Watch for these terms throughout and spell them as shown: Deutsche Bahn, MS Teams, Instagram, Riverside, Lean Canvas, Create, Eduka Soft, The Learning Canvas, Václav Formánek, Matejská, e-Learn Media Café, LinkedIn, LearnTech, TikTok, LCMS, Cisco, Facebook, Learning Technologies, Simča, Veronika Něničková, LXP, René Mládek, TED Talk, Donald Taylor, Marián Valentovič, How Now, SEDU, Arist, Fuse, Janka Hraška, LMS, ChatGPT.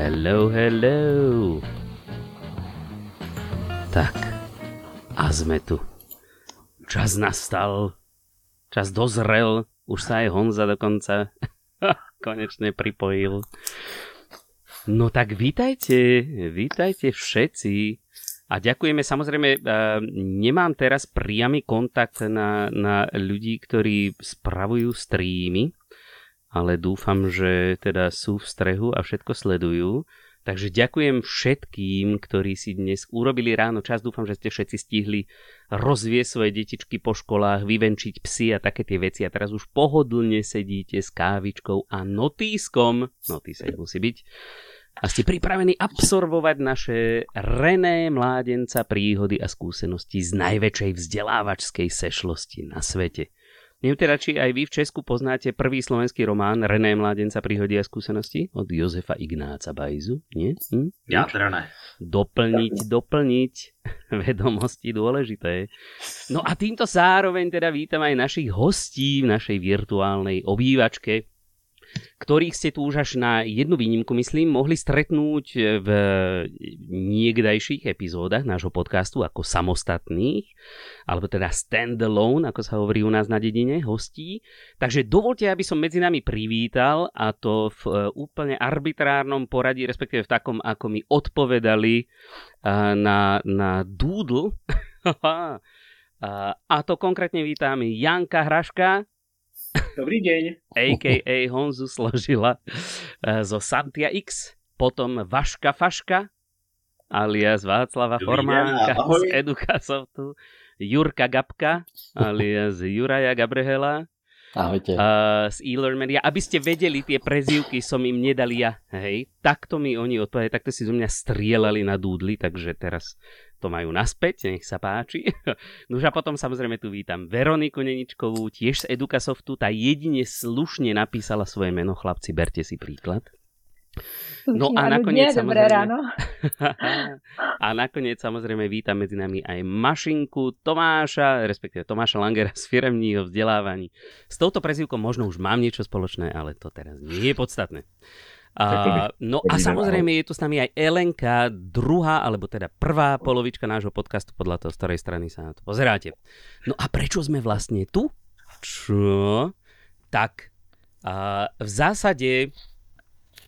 Hello. Tak, a sme tu. Čas nastal. Čas dozrel. Už sa aj Honza dokonca konečne pripojil. No tak vítajte všetci. A ďakujeme, samozrejme, nemám teraz priamy kontakt na ľudí, ktorí spravujú streamy, ale dúfam, že teda sú v strehu a všetko sledujú. Takže ďakujem všetkým, ktorí si dnes urobili ráno čas. Dúfam, že ste všetci stihli rozviesť svoje detičky po školách, vyvenčiť psy a také tie veci. A teraz už pohodlne sedíte s kávičkou a notískom. Notísek musí byť. A ste pripravení absorbovať naše René Mládenca príhody a skúsenosti z najväčšej vzdelávačskej sešlosti na svete. Neviem teda, či aj vy v Česku poznáte prvý slovenský román René Mládenca príhody a skúsenosti od Jozefa Ignáca Bajzu, nie? Ja teda ne. Doplniť vedomosti dôležité. No a týmto zároveň teda vítam aj našich hostí v našej virtuálnej obývačke, ktorých ste tu už až na jednu výnimku, myslím, mohli stretnúť v niekdajších epizódach nášho podcastu ako samostatných, alebo teda stand-alone, ako sa hovorí u nás na dedine, hostí. Takže dovolte, aby som medzi nami privítal, a to v úplne arbitrárnom poradí, respektíve v takom, ako mi odpovedali na doodle. A to konkrétne vítam Janka Hraška. Dobrý deň. A.k.a. Honzu Složila zo Santia X, potom Vaška Faška, alias Václava Formánka z Eduka Softu, Jurka Gabka, alias Juraja Gabrhela. Ahojte. Z e-Learn Media. Aby ste vedeli, tie prezývky som im nedal ja. Hej, takto mi oni odpovedali, takto si zo mňa strieľali na doodly, takže teraz to majú naspäť, nech sa páči. No a potom samozrejme tu vítam Veroniku Něničkovú, tiež z Eduka Softu, tá jedine slušne napísala svoje meno, chlapci, berte si príklad. No a nakoniec samozrejme vítam medzi nami aj Mašinku Tomáša, respektíve Tomáša Langera z Firemního vzdelávaní. S touto prezývkou možno už mám niečo spoločné, ale to teraz nie je podstatné. No a samozrejme je tu s nami aj Elenka, druhá, alebo teda prvá polovička nášho podcastu, podľa toho, z ktorej strany sa na to pozeráte. No a prečo sme vlastne tu? Čo? Tak v zásade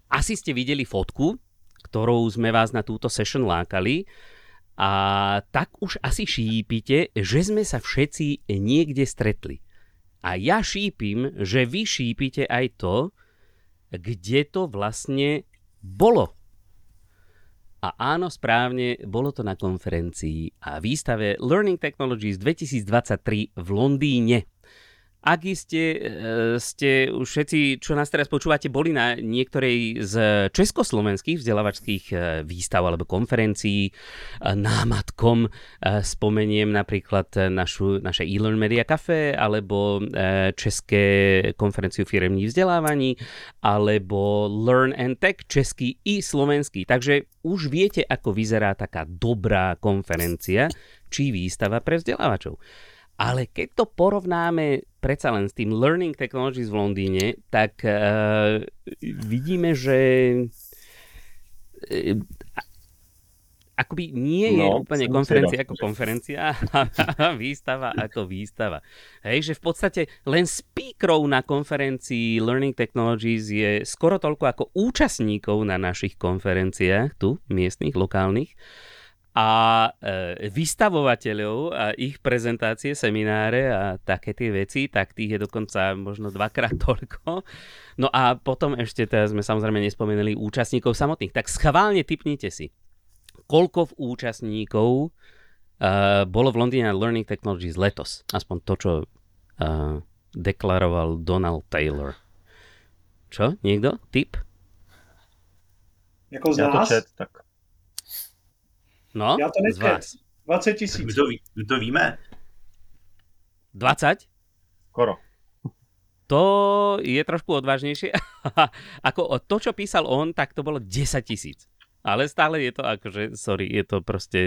asi ste videli fotku, ktorou sme vás na túto session lákali, a tak už asi šípite, že sme sa všetci niekde stretli. A ja šípim, že vy šípite aj to, kde to vlastne bolo. A áno, správne, bolo to na konferencii a výstave Learning Technologies 2023 v Londýne. Ak ste už všetci, čo nás teraz počúvate, boli na niektorej z československých vzdelávačských výstav alebo konferencií, námatkom spomeniem napríklad naše e-Learn Media Café, alebo České konferenciu firemní vzdelávaní, alebo LearnTech, český i slovenský. Takže už viete, ako vyzerá taká dobrá konferencia či výstava pre vzdelávačov. Ale keď to porovnáme predsa len s tým Learning Technologies v Londýne, tak vidíme, že akoby nie je úplne konferencia ako konferencia a výstava ako výstava. Hej, že v podstate len speakerov na konferencii Learning Technologies je skoro toľko ako účastníkov na našich konferenciách tu, miestnych, lokálnych. A vystavovateľov a ich prezentácie, semináre a také tie veci, tak tých je dokonca možno dvakrát toľko. No a potom ešte teda sme samozrejme nespomenuli účastníkov samotných. Tak schválne tipnite si, koľko účastníkov bolo v Londýne Learning Technologies letos. Aspoň to, čo deklaroval Donald Taylor. Čo? Niekto? Tip? Jako z nás? Ja to čet, tak. No, ja to z vás. 20 000. To víme. 20? Skoro. To je trošku odvážnejšie. Ako to, čo písal on, tak to bolo 10 000. Ale stále je to akože, je to proste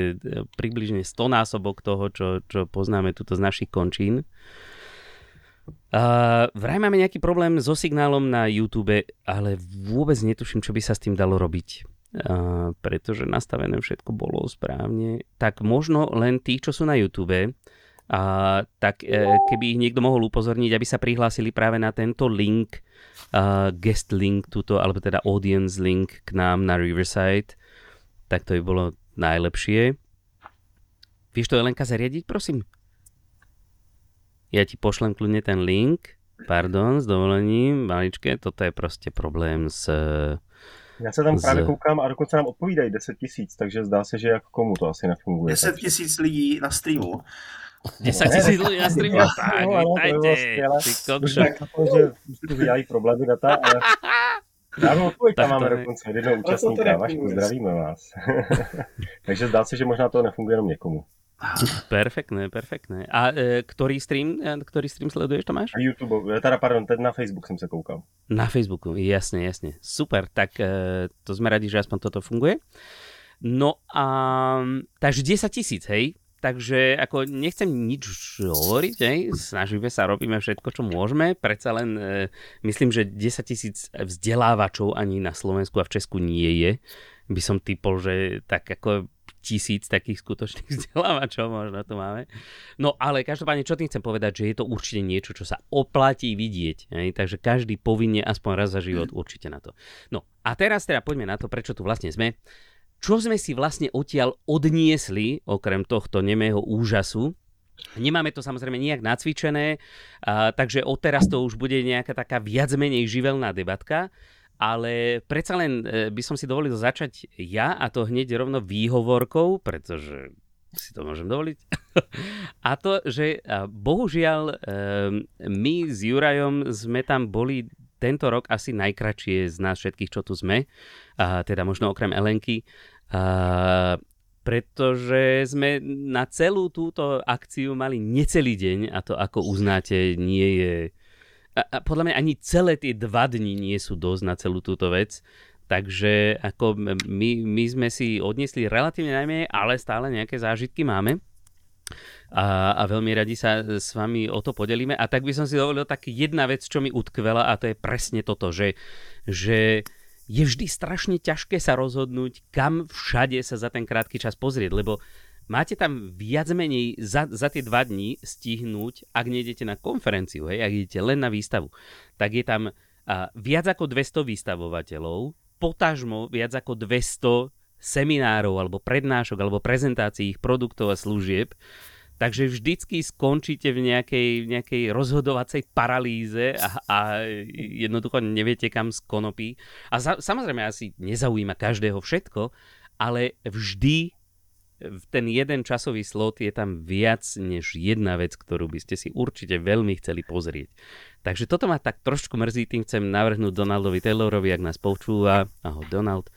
približne 100 násobok toho, čo poznáme tuto z našich končín. Vraj máme nejaký problém so signálom na YouTube, ale vôbec netuším, čo by sa s tým dalo robiť. Pretože nastavené všetko bolo správne. Tak možno len tí, čo sú na YouTube, keby ich niekto mohol upozorniť, aby sa prihlásili práve na tento link, guest link tuto, alebo teda audience link k nám na Riverside, tak to by bolo najlepšie. Vieš to, Elenka, zariadiť, prosím? Ja ti pošlem kľudne ten link. Pardon, s dovolením, maličké. Toto je proste problém s... Já se tam právě koukám a dokonce nám odpovídají 10 000, takže zdá se, že jako komu to asi nefunguje. 10 000 lidí na streamu. 10 000 lidí na streamu? Tak, vítajte. Už tak to, že už tu vyjájí problémy data, ale... Dávno odpověď tam máme dokonce od jednoho účastníka. Vašku, zdravíme vás. Takže zdá se, že možná to nefunguje jenom někomu. Perfektné, perfektné. A ktorý stream sleduješ, Tomáš? YouTube, teda na Facebook som sa koukal. Na Facebooku, jasne. Super, tak to sme radi, že aspoň toto funguje. No a takže 10 000, hej? Takže ako nechcem nič hovoriť, hej? Snažíme sa, robíme všetko, čo môžeme. Predsa len myslím, že 10 000 vzdelávačov ani na Slovensku a v Česku nie je. By som typol, že tak ako 1000 takých skutočných vzdelávačov možno tu máme. No ale každopádne, čo tým chcem povedať, že je to určite niečo, čo sa oplatí vidieť. Hej? Takže každý povinne aspoň raz za život určite na to. No a teraz teda poďme na to, prečo tu vlastne sme. Čo sme si vlastne odtiaľ odniesli, okrem tohto nemého úžasu. Nemáme to samozrejme nijak nacvičené, takže odteraz to už bude nejaká taká viac menej živelná debatka. Ale predsa len by som si dovolil začať ja, a to hneď rovno výhovorkou, pretože si to môžem dovoliť. A to, že bohužiaľ my s Jurajom sme tam boli tento rok asi najkratšie z nás všetkých, čo tu sme. Teda možno okrem Elenky. Pretože sme na celú túto akciu mali necelý deň, a to, ako uznáte, nie je... A podľa mňa ani celé tie 2 dni nie sú dosť na celú túto vec. Takže ako my sme si odniesli relatívne najmenej, ale stále nejaké zážitky máme. A veľmi radi sa s vami o to podelíme. A tak by som si dovolil tak jedna vec, čo mi utkvela, a to je presne toto, že je vždy strašne ťažké sa rozhodnúť, kam všade sa za ten krátky čas pozrieť, lebo máte tam viac menej za tie 2 dni stihnúť, ak nejdete na konferenciu, hej, ak idete len na výstavu, tak je tam viac ako 200 výstavovateľov, potažmo viac ako 200 seminárov, alebo prednášok, alebo prezentácií ich produktov a služieb. Takže vždycky skončíte v nejakej rozhodovacej paralýze a jednoducho neviete, kam skonopí. A samozrejme asi nezaujíma každého všetko, ale vždy ten jeden časový slot je tam viac než jedna vec, ktorú by ste si určite veľmi chceli pozrieť. Takže toto ma tak trošku mrzí, tým chcem navrhnúť Donaldovi Taylorovi, ak nás počúva, ahoj Donald,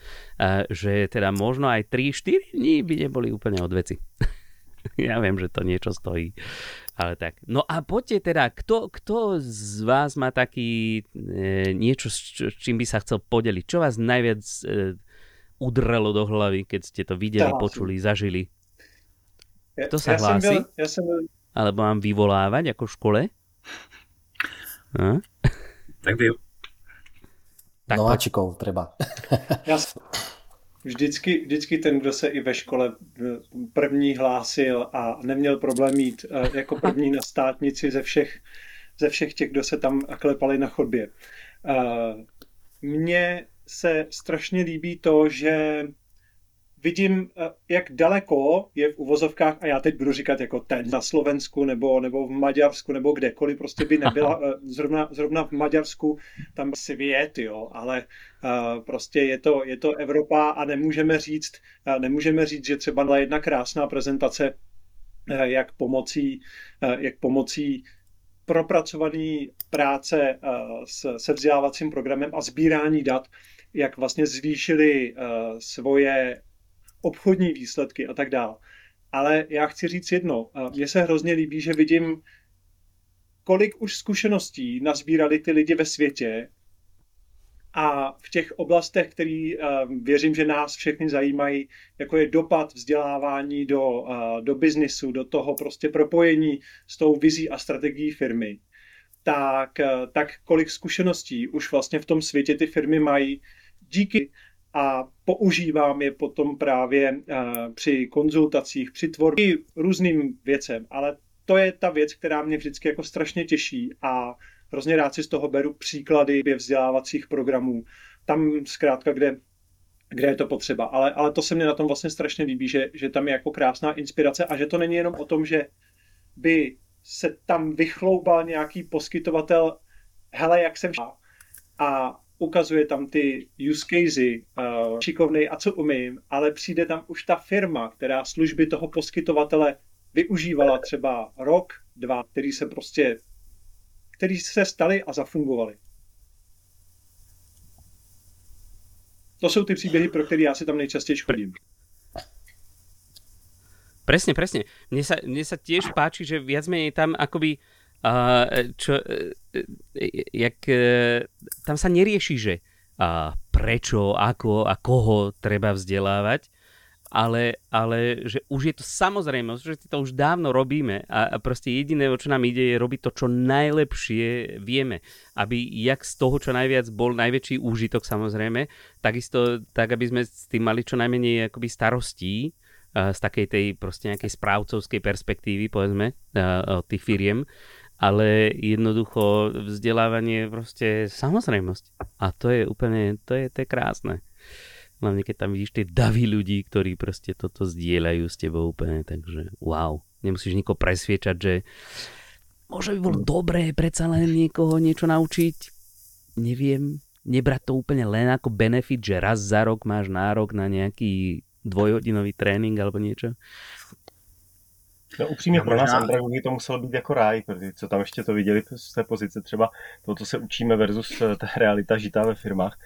že teda možno aj 3-4 dní by neboli úplne od veci. Ja viem, že to niečo stojí, ale tak. No a poďte teda, kto z vás má taký niečo, s čím by sa chcel podeliť? Čo vás najviac... udrelo do hlavy, keď ste to videli, počuli, zažili. Kto sa hlási? Alebo mám vyvolávať ako v škole? Tak by... Nováčikov treba. Já jsem vždycky ten, kdo se i ve škole první hlásil a neměl problém jít jako první na státnici ze všech těch, kdo se tam klepali na chodbě. Mně se strašně líbí to, že vidím, jak daleko je v uvozovkách, a já teď budu říkat jako ten na Slovensku nebo v Maďarsku nebo kdekoliv, prostě by nebyla, zrovna v Maďarsku tam svět, jo, ale prostě je to Evropa a nemůžeme říct, že třeba byla jedna krásná prezentace, jak pomocí propracovaný práce se vzdělávacím programem a sbírání dat, jak vlastně zvýšili svoje obchodní výsledky a tak dále. Ale já chci říct jedno, mně se hrozně líbí, že vidím, kolik už zkušeností nazbírali ty lidi ve světě a v těch oblastech, které věřím, že nás všechny zajímají, jako je dopad vzdělávání do biznisu, do toho prostě propojení s tou vizí a strategií firmy. tak kolik zkušeností už vlastně v tom světě ty firmy mají díky a používám je potom právě při konzultacích, při tvorbě různým věcem, ale to je ta věc, která mě vždycky jako strašně těší a hrozně rád si z toho beru příklady vzdělávacích programů, tam zkrátka, kde je to potřeba, ale to se mně na tom vlastně strašně líbí, že tam je jako krásná inspirace a že to není jenom o tom, že by se tam vychloubal nějaký poskytovatel, hele, jak jsem a ukazuje tam ty use casey, šikovnej a co umím, ale přijde tam už ta firma, která služby toho poskytovatele využívala třeba rok, dva, který se staly a zafungovaly. To jsou ty příběhy, pro které já si tam nejčastěji chodím. Presne. Mne sa tiež páči, že viac menej tam akoby tam sa nerieši, že prečo, ako a koho treba vzdelávať, ale že už je to samozrejmosť, že to už dávno robíme a proste jediné, o čo nám ide, je robiť to, čo najlepšie vieme, aby jak z toho, čo najviac bol najväčší úžitok samozrejme, takisto tak, aby sme s tým mali čo najmenej akoby starostí, z takej tej proste nejakej správcovskej perspektívy, povedzme, od tých firiem, ale jednoducho vzdelávanie je proste samozrejmosť. A to je úplne, to je krásne. Hlavne, keď tam vidíš tie davy ľudí, ktorí proste toto zdieľajú s tebou úplne, takže wow. Nemusíš nikoho presviečať, že možno by bolo dobré predsa len niekoho niečo naučiť. Neviem, nebrať to úplne len ako benefit, že raz za rok máš nárok na nejaký dvojhodinový trénink alebo niečo. No upřímně pro nás andragogy to muselo být jako ráj, protože co tam ještě to viděli z té pozice třeba to, co se učíme versus ta realita žitá ve firmách.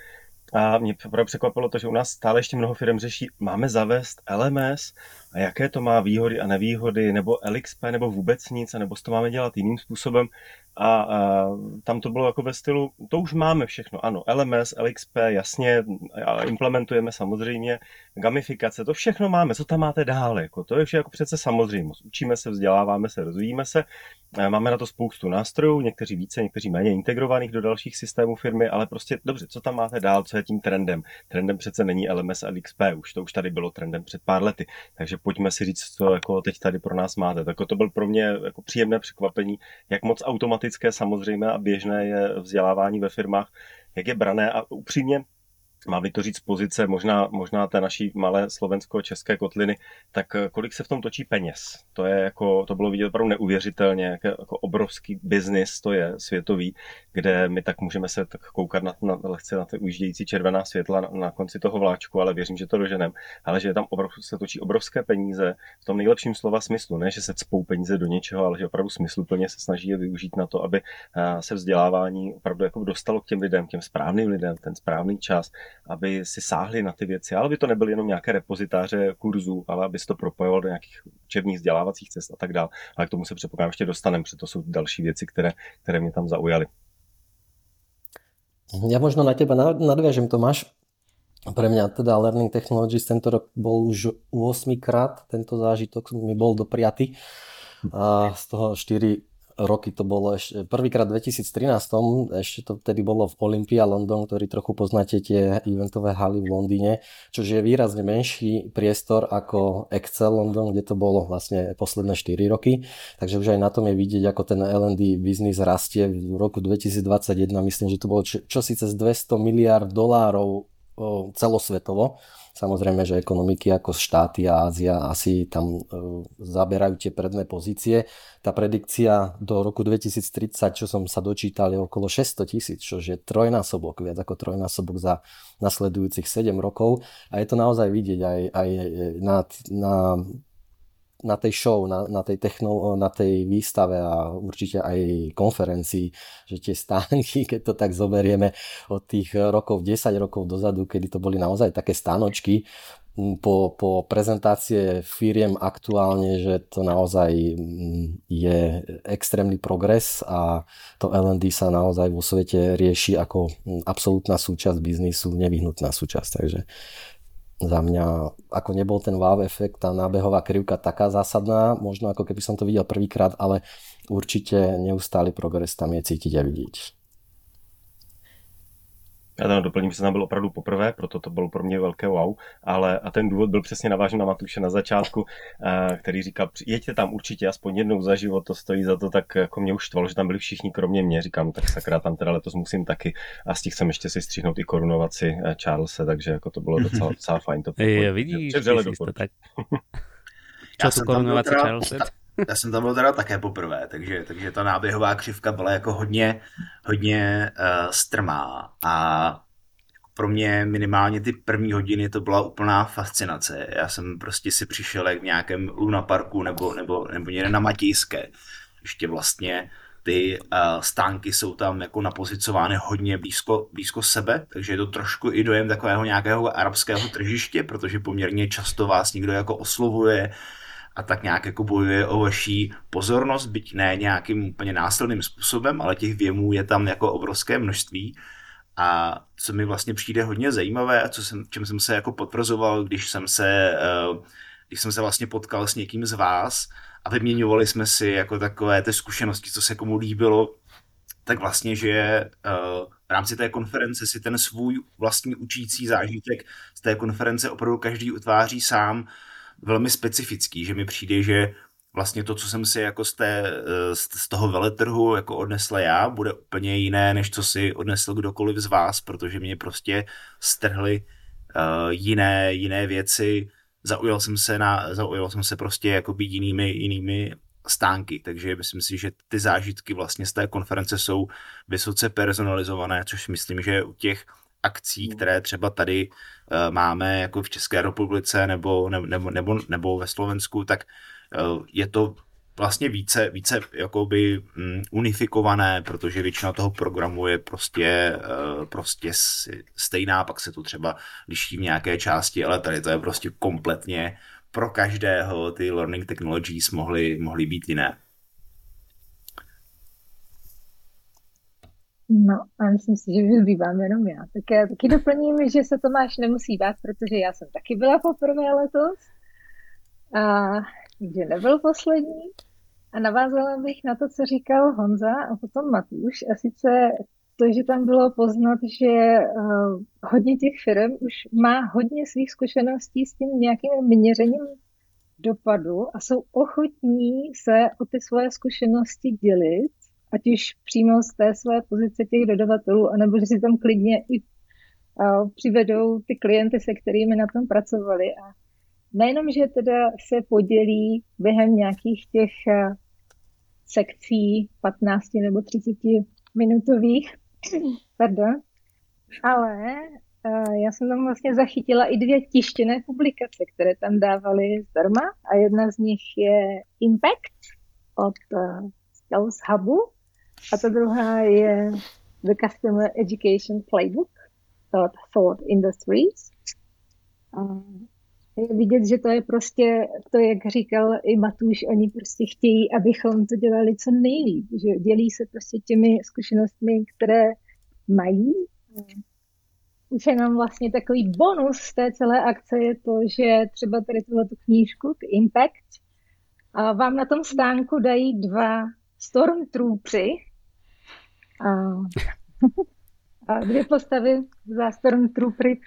A mě opravdu překvapilo to, že u nás stále ještě mnoho firm řeší, máme zavést LMS a jaké to má výhody a nevýhody, nebo LXP, nebo vůbec nic, nebo to máme dělat jiným způsobem. A tam to bylo jako ve stylu, to už máme všechno, ano, LMS, LXP, jasně, implementujeme samozřejmě, gamifikace, to všechno máme, co tam máte dál, jako, to je vše jako přece samozřejmost, učíme se, vzděláváme se, rozvíjíme se, máme na to spoustu nástrojů, někteří více, někteří méně integrovaných do dalších systémů firmy, ale prostě dobře, co tam máte dál, co je tím trendem, trendem přece není LMS, LXP, už to už tady bylo trendem před pár lety, takže pojďme si říct, co jako teď tady pro nás máte, tak to byl pro mě jako příjemné překvapení, jak moc automaticky samozřejmě a běžné je vzdělávání ve firmách, jak je brané a upřímně, mám-li to říct z pozice možná té naší malé slovensko-české kotliny, tak kolik se v tom točí peněz. To je jako, to bylo vidět opravdu neuvěřitelně, jak jako obrovský biznis to je světový, kde my tak můžeme se tak koukat na lehce na ty ujíždějící červená světla na konci toho vláčku, ale věřím, že to doženem. Ale že tam se točí obrovské peníze v tom nejlepším slova smyslu, ne že se cpou peníze do něčeho, ale že opravdu smysluplně se snaží je využít na to, aby se vzdělávání opravdu jako dostalo k těm lidem, těm správným lidem, ten správný čas, aby si sáhli na ty věci, ale by to nebyly jenom nějaké repozitáře kurzů, ale aby se to propojovalo do nějakých učebních vzdělávacích cest a tak dále. Ale k tomu se předpokládám ještě dostaneme, protože to jsou další věci, které mě tam zaujaly. Ja možno na teba nadviažem, Tomáš. Pre mňa teda Learning Technologies tento rok bol už 8-krát, tento zážitok mi bol dopriaty. A z toho 4 roky to bolo ešte prvýkrát v 2013, ešte to vtedy bolo v Olympia London, ktorý trochu poznáte, tie eventové haly v Londýne, čo je výrazne menší priestor ako Excel London, kde to bolo vlastne posledné 4 roky. Takže už aj na tom je vidieť, ako ten L&D biznis rastie. V roku 2021 myslím, že to bolo čosi cez $200 miliárd celosvetovo. Samozrejme, že ekonomiky ako štáty a Ázia asi tam zaberajú tie predné pozície. Tá predikcia do roku 2030, čo som sa dočítal, je okolo 600 000, čo je trojnásobok, viac ako trojnásobok za nasledujúcich 7 rokov. A je to naozaj vidieť aj na tej show, na tej výstave a určite aj konferencii, že tie stánky, keď to tak zoberieme od tých rokov, 10 rokov dozadu, kedy to boli naozaj také stánočky, po prezentácie firiem aktuálne, že to naozaj je extrémny progres a to L&D sa naozaj vo svete rieši ako absolútna súčasť biznisu, nevyhnutná súčasť, takže za mňa, ako nebol ten wow efekt, tá nábehová krivka taká zásadná, možno ako keby som to videl prvýkrát, ale určite neustály progres tam je cítiť a vidieť. Já tam doplním, že jsem tam byl opravdu poprvé, proto to bylo pro mě velké wow, ale a ten důvod byl přesně navážen na Matuše na začátku, který říkal, jeďte tam určitě aspoň jednou za život, to stojí za to, tak jako mě už štvalo, že tam byli všichni kromě mě, říkám, tak sakra, tam teda letos musím taky a z těch jsem ještě si stříhnout i korunovaci Charlese, takže jako to bylo docela fajn. To vidíš, to tak. Čo tu korunovaci Charlese? Já jsem tam byl teda také poprvé, takže ta náběhová křivka byla jako hodně strmá a pro mě minimálně ty první hodiny to byla úplná fascinace. Já jsem prostě si přišel jak v nějakém lunaparku nebo někde na Matějské. Ještě vlastně ty stánky jsou tam jako napozicovány hodně blízko sebe, takže je to trošku i dojem takového nějakého arabského tržiště, protože poměrně často vás někdo jako oslovuje a tak nějak jako bojuje o vaší pozornost, byť ne nějakým úplně násilným způsobem, ale těch věmů je tam jako obrovské množství. A co mi vlastně přijde hodně zajímavé a čím jsem se jako potvrzoval, když jsem se vlastně potkal s někým z vás a vyměňovali jsme si jako takové ty zkušenosti, co se komu líbilo, tak vlastně, že v rámci té konference si ten svůj vlastní učící zážitek z té konference opravdu každý utváří sám, velmi specifický, že mi přijde, že vlastně to, co jsem si jako z toho veletrhu jako odnesla já, bude úplně jiné, než co si odnesl kdokoliv z vás, protože mě prostě strhly jiné věci. Zaujal jsem se prostě jakoby jinými stánky, takže myslím si, že ty zážitky vlastně z té konference jsou vysoce personalizované, což myslím, že u těch akcí, které třeba tady máme jako v České republice nebo ve Slovensku, tak je to vlastně více jakoby unifikované, protože většina toho programu je prostě stejná, pak se to třeba liší v nějaké části, ale tady to je prostě kompletně pro každého, ty Learning Technologies mohly být jiné. No a myslím si, že zbývám jenom já. Tak já taky doplním, že se Tomáš nemusí bát, protože já jsem taky byla poprvé letos a nikdy nebyl poslední. A navázala bych na to, co říkal Honza a potom Matúš. A sice to, že tam bylo poznat, že hodně těch firm už má hodně svých zkušeností s tím nějakým měřením dopadu a jsou ochotní se o ty svoje zkušenosti dělit, ať už přímo z té své pozice těch dodavatelů, anebo že si tam klidně i přivedou ty klienty, se kterými na tom pracovali. A nejenom, že teda se podělí během nějakých těch sekcí 15 nebo 30 minutových, pardon, ale já jsem tam vlastně zachytila i 2 tištěné publikace, které tam dávaly zdarma a jedna z nich je Impact od Stelz Hubu a ta druhá je The Customer Education playbook od Thought Industries. Je vidět, že to je prostě to, jak říkal i Matúš, oni prostě chtějí, abychom to dělali co nejlíp, že dělí se prostě těmi zkušenostmi, které mají. Už jenom vlastně takový bonus z té celé akce je to, že třeba tady tuhletu knížku, Impact, a vám na tom stánku dají 2 Stormtroopři a 2 postavy za Stormtroopery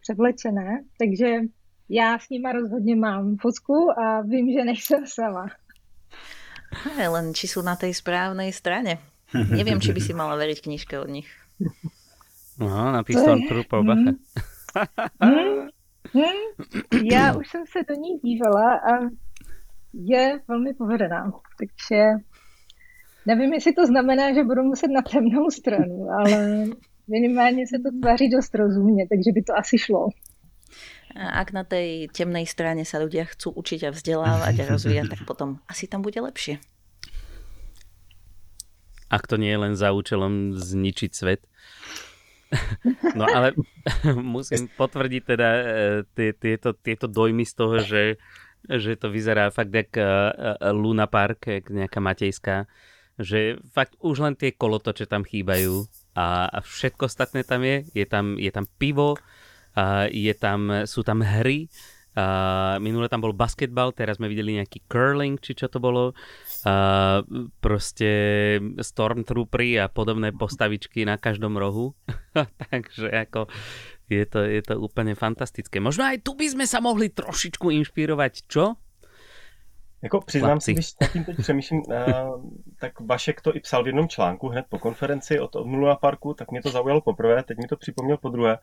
převlečené, takže já s nima rozhodně mám fotku a vím, že nejsem sama. Aj, len či sú na tej správnej strane. Neviem, či by si mala veriť knižke od nich. No, napíš Stormtroopov, bacha. Já už jsem se do ní dívala a je velmi povedená, takže nevím, jestli to znamená, že budu muset na temnou stranu, ale minimálně se to tváří dost rozumně, takže by to asi šlo. A ak na tej temnej strane sa ľudia chcú učiť a vzdelávať a rozvíjať, tak potom asi tam bude lepšie. Ak to nie je len za účelom zničiť svet. No ale musím potvrdiť teda tieto dojmy z toho, že to vyzerá fakt jak Luna Park, jak nejaká Matejská, že fakt už len tie kolotoče tam chýbajú a všetko ostatné tam je tam pivo, sú tam hry, Minule tam bol basketbal, teraz sme videli nejaký curling, či čo to bolo. Proste stormtroopery a podobné postavičky na každom rohu. Takže ako je to úplne fantastické. Možno aj tu by sme sa mohli trošičku inšpirovať, čo? Jako přiznám si, když nad tím teď přemýšlím, tak Vašek to i psal v jednom článku hned po konferenci od Nula parku, tak mě to zaujalo poprvé, teď mi to připomněl podruhé.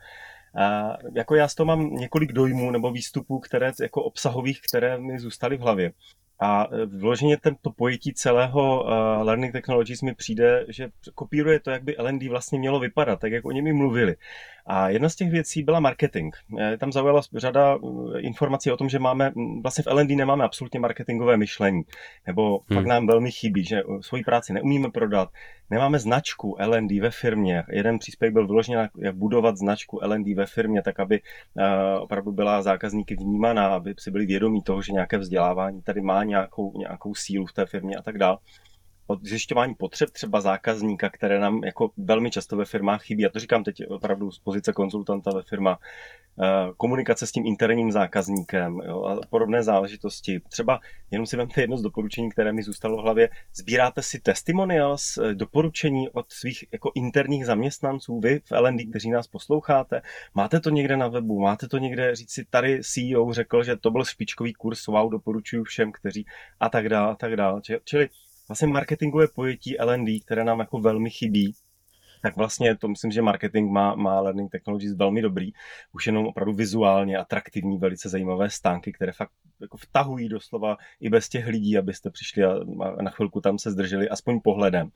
Jako já z toho mám několik dojmů nebo výstupů, které jako obsahových, které mi zůstaly v hlavě. A vloženě to pojetí celého Learning Technologies mi přijde, že kopíruje to, jak by L&D vlastně mělo vypadat, tak jak o něm mluvili. A jedna z těch věcí byla marketing. Tam zaujala řada informací o tom, že máme, vlastně v L&D nemáme absolutně marketingové myšlení, nebo pak nám velmi chybí, že svoji práci neumíme prodat, nemáme značku L&D ve firmě. Jeden příspěvek byl vyložený, jak budovat značku L&D ve firmě, tak aby opravdu byla zákazníky vnímána, aby si byli vědomí toho, že nějaké vzdělávání tady má nějakou sílu v té firmě a tak dále. Od zjišťování potřeb třeba zákazníka, které nám jako velmi často ve firmách chybí, a to říkám teď opravdu z pozice konzultanta ve firmách, komunikace s tím interním zákazníkem, jo, a podobné záležitosti. Třeba jenom si vemte jedno z doporučení, které mi zůstalo v hlavě, sbíráte si testimonials, doporučení od svých jako interních zaměstnanců, vy v L&D, kteří nás posloucháte, máte to někde na webu, máte to někde, říct si, tady CEO řekl, že to byl špičkový kurz, wow, doporučuju všem, kteří a tak dále, a tak dále. Čili vlastně marketingové pojetí L&D, které nám jako velmi chybí, tak vlastně to myslím, že marketing má Learning Technologies velmi dobrý, už jenom opravdu vizuálně atraktivní, velice zajímavé stánky, které fakt jako vtahují doslova i bez těch lidí, abyste přišli a na chvilku tam se zdrželi, aspoň pohledem.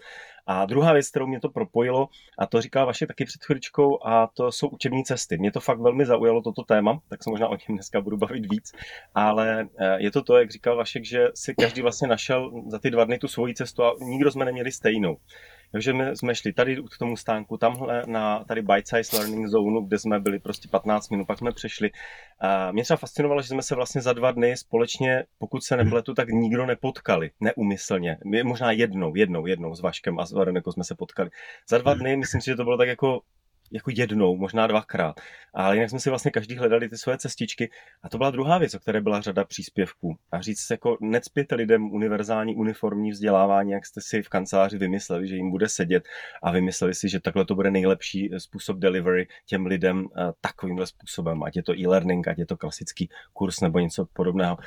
A druhá věc, kterou mě to propojilo, a to říkala Vašek taky před chvíličkou, a to jsou učební cesty. Mě to fakt velmi zaujalo toto téma, tak se možná o něm dneska budu bavit víc, ale je to to, jak říkal Vašek, že si každý vlastně našel za ty 2 dny tu svoji cestu a nikdo jsme neměli stejnou. Takže jsme šli tady k tomu stánku, tamhle na tady Bite Size Learning Zone, kde jsme byli prostě 15 minut, pak jsme přešli. A mě třeba fascinovalo, že jsme se vlastně za 2 dny společně, pokud se nepletu, tak nikdo nepotkali, neumyslně. My možná jednou s Vaškem a s Veronikou jsme se potkali. Za 2 dny, myslím si, že to bylo tak jako jednou, možná 2krát. Ale jinak jsme si vlastně každý hledali ty svoje cestičky. A to byla druhá věc, o které byla řada příspěvků. A říct jako necpěte lidem univerzální uniformní vzdělávání, jak jste si v kanceláři vymysleli, že jim bude sedět a vymysleli si, že takhle to bude nejlepší způsob delivery těm lidem takovýmhle způsobem. Ať je to e-learning, ať je to klasický kurz nebo něco podobného.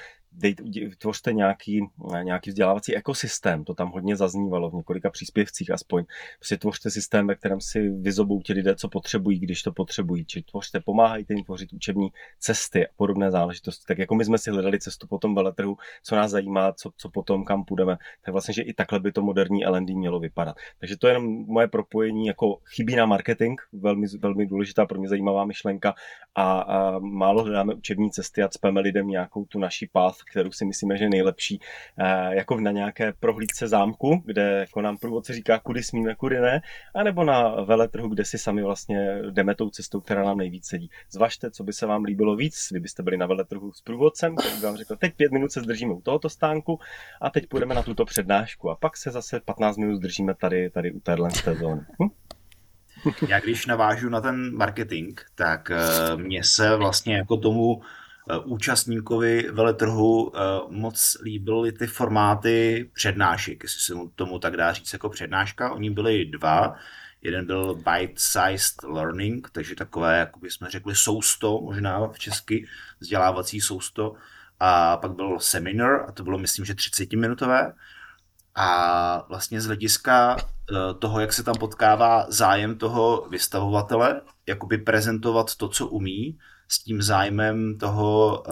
Tvořte nějaký vzdělávací ekosystém, to tam hodně zaznívalo v několika příspěvcích aspoň. Prostě tvořte systém, ve kterém si vyzoboutí lidé, co potřebují, když to potřebují. Či tvořte, pomáhajte jim tvořit učební cesty a podobné záležitosti. Tak jako my jsme si hledali cestu po tom veletrhu, co nás zajímá, co potom, kam půjdeme, tak vlastně, že i takhle by to moderní L&D mělo vypadat. Takže to je jenom moje propojení, jako chybí na marketing, velmi, velmi důležitá, pro mě zajímavá myšlenka a málo hledáme učební cesty a cpeme lidem nějakou tu naši path, kterou si myslíme, že je nejlepší, jako na nějaké prohlídce zámku, kde jako nám průvodce říká, kudy smíme, kudy ne, anebo na veletrhu, kde si sami vlastně jdeme tou cestou, která nám nejvíc sedí. Zvažte, co by se vám líbilo víc, kdybyste byli na veletrhu s průvodcem, který vám řekl, teď 5 minut se zdržíme u tohoto stánku a teď půjdeme na tuto přednášku a pak se zase 15 minut zdržíme tady u téhle sezóny. Já když navážu na ten marketing, tak mě se vlastně jako tomu účastníkovi veletrhu moc líbily ty formáty přednášek, jestli se tomu tak dá říct jako přednáška. Oni byli 2. Jeden byl bite-sized learning, takže takové, jak bychom řekli, sousto, možná v česky, vzdělávací sousto. A pak byl seminar, a to bylo, myslím, že 30-minutové. A vlastně z hlediska toho, jak se tam potkává zájem toho vystavovatele, jakoby prezentovat to, co umí, s tím zájmem toho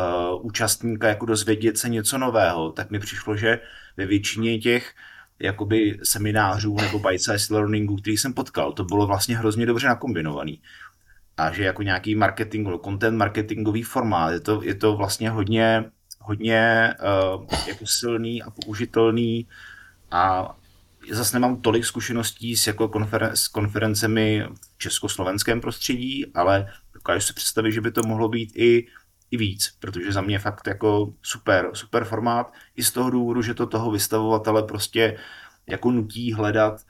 účastníka jako dozvědět se něco nového, tak mi přišlo, že ve většině těch jakoby seminářů nebo bite-size learningu, který jsem potkal, to bylo vlastně hrozně dobře nakombinovaný. A že jako nějaký marketing, content marketingový formát, je to vlastně hodně jako silný a použitelný a zase nemám tolik zkušeností s jako konferencemi v československém prostředí, ale dokážu si představit, že by to mohlo být i víc, protože za mě fakt jako super formát i z toho důvodu, že to toho vystavovatele prostě jako nutí hledat,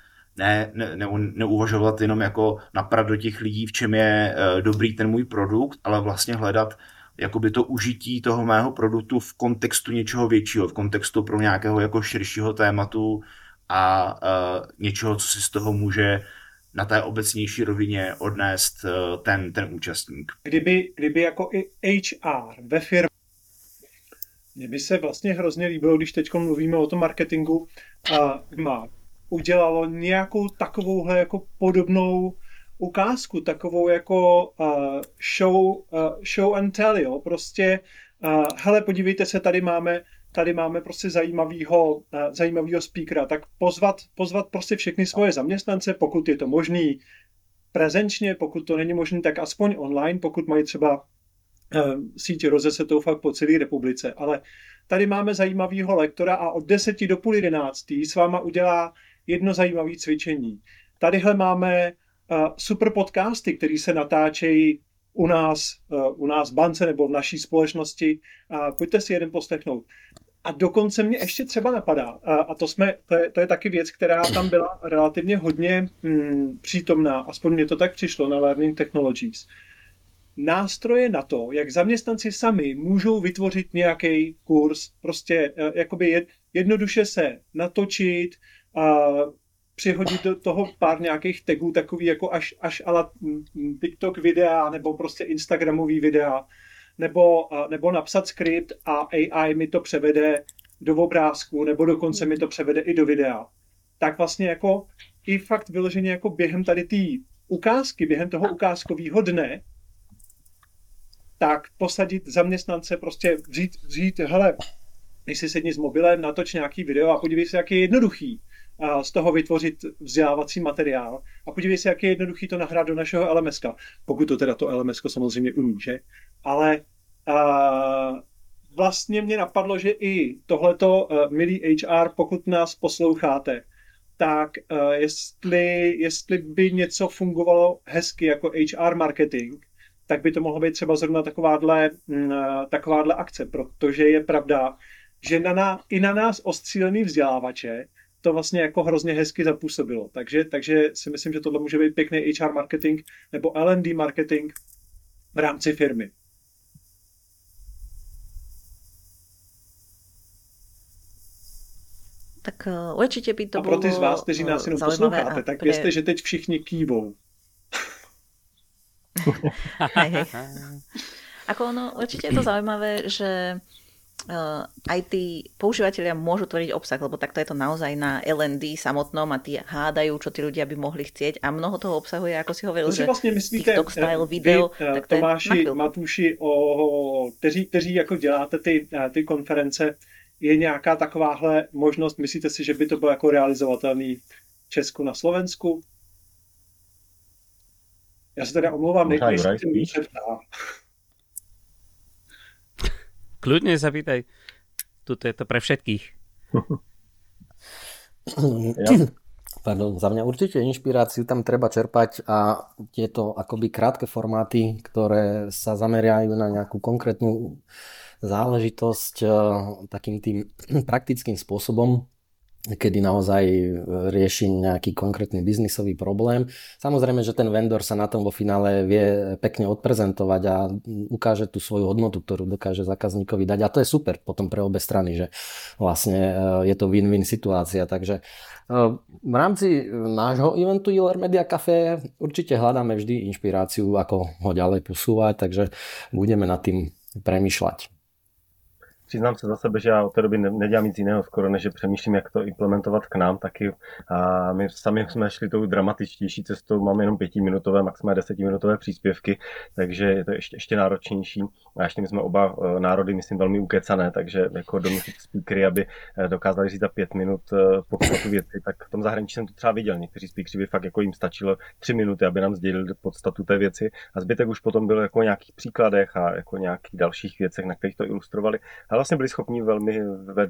neuvažovat jenom jako naprat do těch lidí, v čem je dobrý ten můj produkt, ale vlastně hledat jakoby to užití toho mého produktu v kontextu něčeho většího, v kontextu pro nějakého jako širšího tématu a něčeho, co si z toho může na té obecnější rovině odnést ten účastník. Kdyby jako i HR ve firmě, mně by se vlastně hrozně líbilo, když teď mluvíme o tom marketingu, udělalo nějakou takovouhle jako podobnou ukázku, takovou jako show and tell, jo? Prostě hele, podívejte se, tady máme prostě zajímavýho speakera, tak pozvat prostě všechny svoje zaměstnance, pokud je to možný prezenčně, pokud to není možný, tak aspoň online, pokud mají třeba síť rozesetou fakt po celé republice, ale tady máme zajímavýho lektora a od 10 do půl 11 s váma udělá jedno zajímavé cvičení. Tadyhle máme super podcasty, které se natáčejí u nás v bance nebo v naší společnosti. Pojďte si jeden poslechnout. A dokonce mě ještě třeba napadá, to je taky věc, která tam byla relativně hodně přítomná, aspoň mě to tak přišlo na Learning Technologies. Nástroje na to, jak zaměstnanci sami můžou vytvořit nějaký kurz, prostě jakoby jednoduše se natočit, přihodit do toho pár nějakých tagů, takový jako až ala TikTok videa, nebo prostě Instagramový videa, nebo napsat skript a AI mi to převede do obrázku, nebo dokonce mi to převede i do videa. Tak vlastně jako i fakt vyloženě jako během tady té ukázky, během toho ukázkového dne, tak posadit zaměstnance, prostě vzít, hele, nejsi sedni s mobilem, natoč nějaký video a podívej se, jak je jednoduchý z toho vytvořit vzdělávací materiál a podívej se, jak je jednoduchý to nahrát do našeho LMS-ka, pokud to teda to LMS-ko samozřejmě umí, že? Ale vlastně mě napadlo, že i tohleto, milí HR, pokud nás posloucháte, tak jestli by něco fungovalo hezky jako HR marketing, tak by to mohlo být třeba zrovna takováhle akce, protože je pravda, že i na nás ostřílený vzdělávače to vlastně jako hrozně hezky zapůsobilo. Takže si myslím, že tohle může být pěkný HR marketing nebo L&D marketing v rámci firmy. Tak určitě by to bylo. A pro ty z vás, kteří nás jenom posloucháte, tak vězte, že teď všichni kývou. Hej. Ako ono, určite je to zaujímavé, že aj tí používateľia môžu tvoriť obsah, lebo takto je to naozaj na L&D samotnom a tí hádajú, čo tí ľudia by mohli chcieť a mnoho toho obsahu je, ako si hovoril, že vlastne myslíte, TikTok style video, tak to Tomáši, Matuši, kteří jako děláte ty konference, je nějaká takováhle možnost, myslíte si, že by to bylo jako realizovatelný v Česku na Slovensku? Já se teda omlouvám, nejprve se tím vyčerpám. Kľudne zapýtaj. Tuto je to pre všetkých. Pardon, za mňa určite inšpiráciu tam treba čerpať a tieto akoby krátke formáty, ktoré sa zameriajú na nejakú konkrétnu záležitosť takým tým praktickým spôsobom, kedy naozaj riešim nejaký konkrétny biznisový problém. Samozrejme, že ten vendor sa na tom vo finále vie pekne odprezentovať a ukáže tú svoju hodnotu, ktorú dokáže zákazníkovi dať. A to je super potom pre obe strany, že vlastne je to win-win situácia. Takže v rámci nášho eventu e-Learn Media Café určite hľadáme vždy inšpiráciu, ako ho ďalej posúvať, takže budeme nad tým premýšľať. Přiznám se za sebe, že já od té doby nedělám nic jiného skoro, než že přemýšlím, jak to implementovat k nám taky. A my sami jsme šli tou dramatičtější cestou, máme jenom 5minutové, maximálně 10minutové příspěvky, takže je to ještě náročnější. A ještě my jsme oba národy, myslím, velmi ukecané, takže jako donutit speakery, aby dokázali říct za 5 minut podstatu věci, tak v tom zahraničí jsem to třeba viděl. Někteří speakeři by fakt jako jim stačilo 3 minuty, aby nám sdělili podstatu té věci. A zbytek už potom byl jako o nějakých příkladech a jako nějakých dalších věcech, na kterých to ilustrovali. Vlastně byli schopni velmi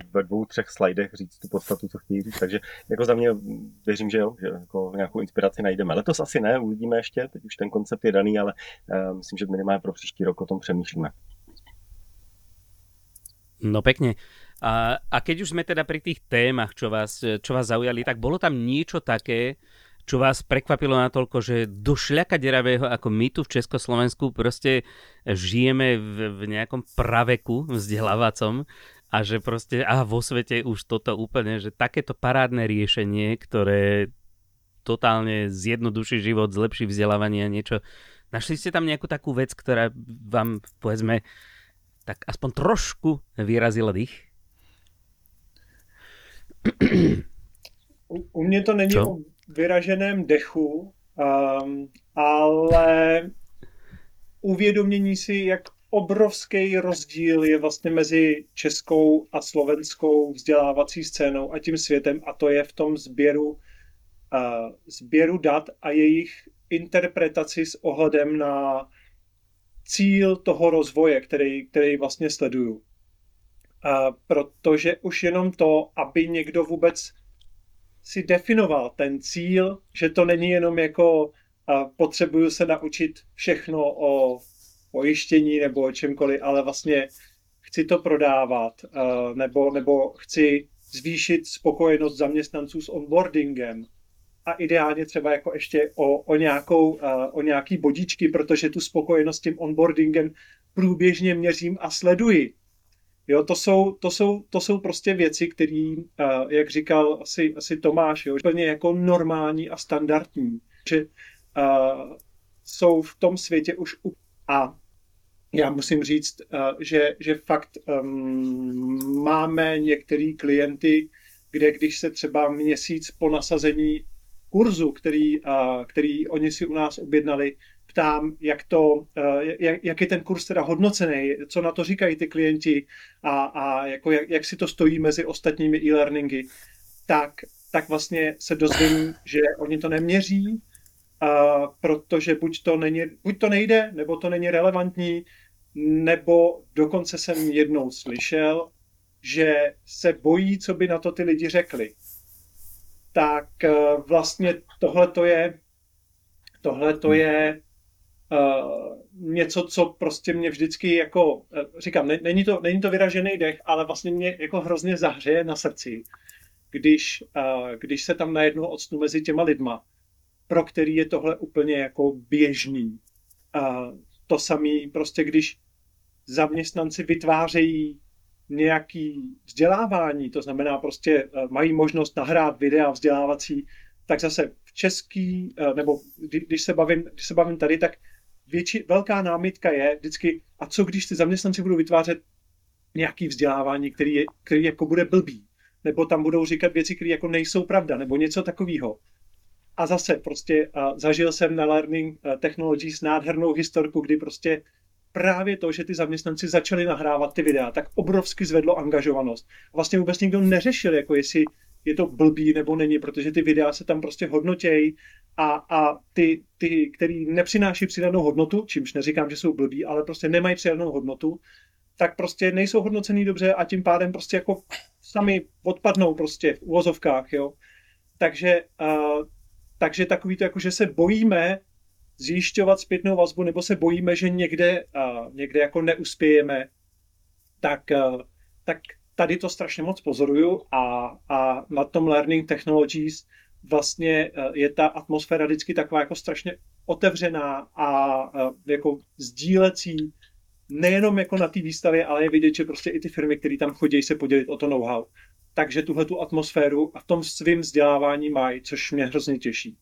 ve 2-3 slajdech říct tu podstatu, co chtějí říct, takže jako za mě věřím, že jo, že jako nějakou inspiraci najdeme. Letos asi ne, uvidíme ještě, teď už ten koncept je daný, ale myslím, že minimálně pro příští rok o tom přemýšlíme. No pekne. A keď už sme teda pri tých témach, čo vás zaujali, tak bolo tam niečo také, čo vás prekvapilo natoľko, že do šľaka deravého, ako my tu v Československu proste žijeme v nejakom praveku vzdelávacom a že proste a vo svete už toto úplne, že takéto parádne riešenie, ktoré totálne zjednoduší život, zlepší vzdelávanie a niečo. Našli ste tam nejakú takú vec, ktorá vám, povedzme, tak aspoň trošku vyrazila dých? U mě to není o vyraženém dechu, ale uvědomění si, jak obrovský rozdíl je vlastně mezi českou a slovenskou vzdělávací scénou a tím světem, a to je v tom sběru dat a jejich interpretaci s ohledem na cíl toho rozvoje, který vlastně sleduju. Protože už jenom to, aby někdo vůbec si definoval ten cíl, že to není jenom jako potřebuju se naučit všechno o pojištění nebo o čemkoliv, ale vlastně chci to prodávat nebo chci zvýšit spokojenost zaměstnanců s onboardingem a ideálně třeba jako ještě o nějaký bodíčky, protože tu spokojenost s tím onboardingem průběžně měřím a sleduji. Jo, to jsou prostě věci, které, jak říkal asi Tomáš, jo, plně jako normální a standardní, že jsou v tom světě už a já musím říct, že fakt máme některý klienty, kde když se třeba měsíc po nasazení kurzu, který oni si u nás objednali, ptám, jak je ten kurz teda hodnocený, co na to říkají ty klienti a jako jak si to stojí mezi ostatními e-learningy, tak vlastně se dozvím, že oni to neměří, protože buď to nejde, nebo to není relevantní, nebo dokonce jsem jednou slyšel, že se bojí, co by na to ty lidi řekli. Tak vlastně tohle to je něco, co prostě mě vždycky jako, říkám, není to vyražený dech, ale vlastně mě jako hrozně zahřeje na srdci, když se tam najednou octnu mezi těma lidma, pro který je tohle úplně jako běžný. To samý prostě, když zaměstnanci vytvářejí nějaký vzdělávání, to znamená prostě mají možnost nahrát videa vzdělávací, tak zase v český, nebo když se bavím tady, tak velká námitka je vždycky, a co když ty zaměstnanci budou vytvářet nějaký vzdělávání, který jako bude blbý, nebo tam budou říkat věci, které jako nejsou pravda, nebo něco takového. A zase prostě zažil jsem na Learning Technologies nádhernou historku, kdy prostě právě to, že ty zaměstnanci začali nahrávat ty videa, tak obrovsky zvedlo angažovanost. Vlastně vůbec nikdo neřešil, jako jestli je to blbý nebo není, protože ty videa se tam prostě hodnotějí a ty, který nepřináší přidanou hodnotu, čímž neříkám, že jsou blbí, ale prostě nemají přidanou hodnotu, tak prostě nejsou hodnocený dobře a tím pádem prostě jako sami odpadnou prostě v uvozovkách, jo. Takže takový to jako, že se bojíme zjišťovat zpětnou vazbu, nebo se bojíme, že někde jako neuspějeme, tak tady to strašně moc pozoruju a na tom Learning Technologies vlastně je ta atmosféra vždycky taková jako strašně otevřená a jako sdílecí, nejenom jako na té výstavě, ale je vidět, že prostě i ty firmy, které tam chodí, se podělit o to know-how. Takže tuhle tu atmosféru a v tom svým vzdělávání mají, což mě hrozně těší.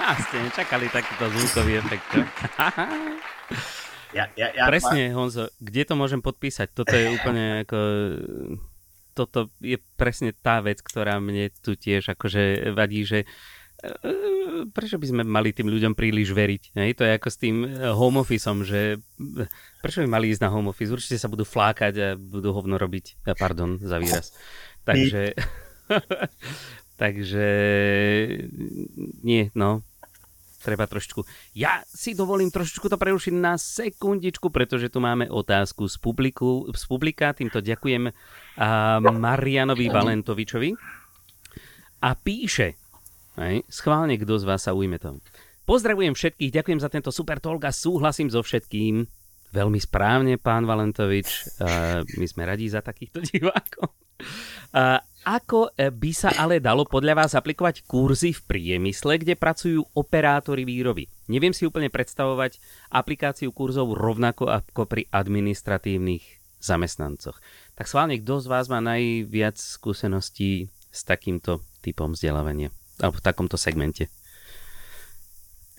A ste nečakali takýto zvukový efekt. Presne, Honzo, kde to môžem podpísať? Toto je úplne ako... Toto je presne tá vec, ktorá mne tu tiež akože vadí, že prečo by sme mali tým ľuďom príliš veriť? Ne? To je ako s tým home officeom, že prečo by mali ísť na home office? Určite sa budú flákať a budú hovno robiť. Pardon za výraz. Takže... Takže nie, no, treba trošičku. Ja si dovolím trošičku to prerušiť na sekundičku, pretože tu máme otázku z publika. Týmto ďakujem Marianovi Valentovičovi. A píše, schválne kto z vás sa ujme toho. Pozdravujem všetkých, ďakujem za tento super talk a súhlasím so všetkým. Veľmi správne, pán Valentovič. My sme radi za takýchto divákov. Ako by sa ale dalo podľa vás aplikovať kurzy v priemysle, kde pracujú operátori výroby? Neviem si úplne predstavovať aplikáciu kurzov rovnako ako pri administratívnych zamestnancoch. Tak schválne, kto z vás má najviac skúseností s takýmto typom vzdelávania? Alebo v takomto segmente?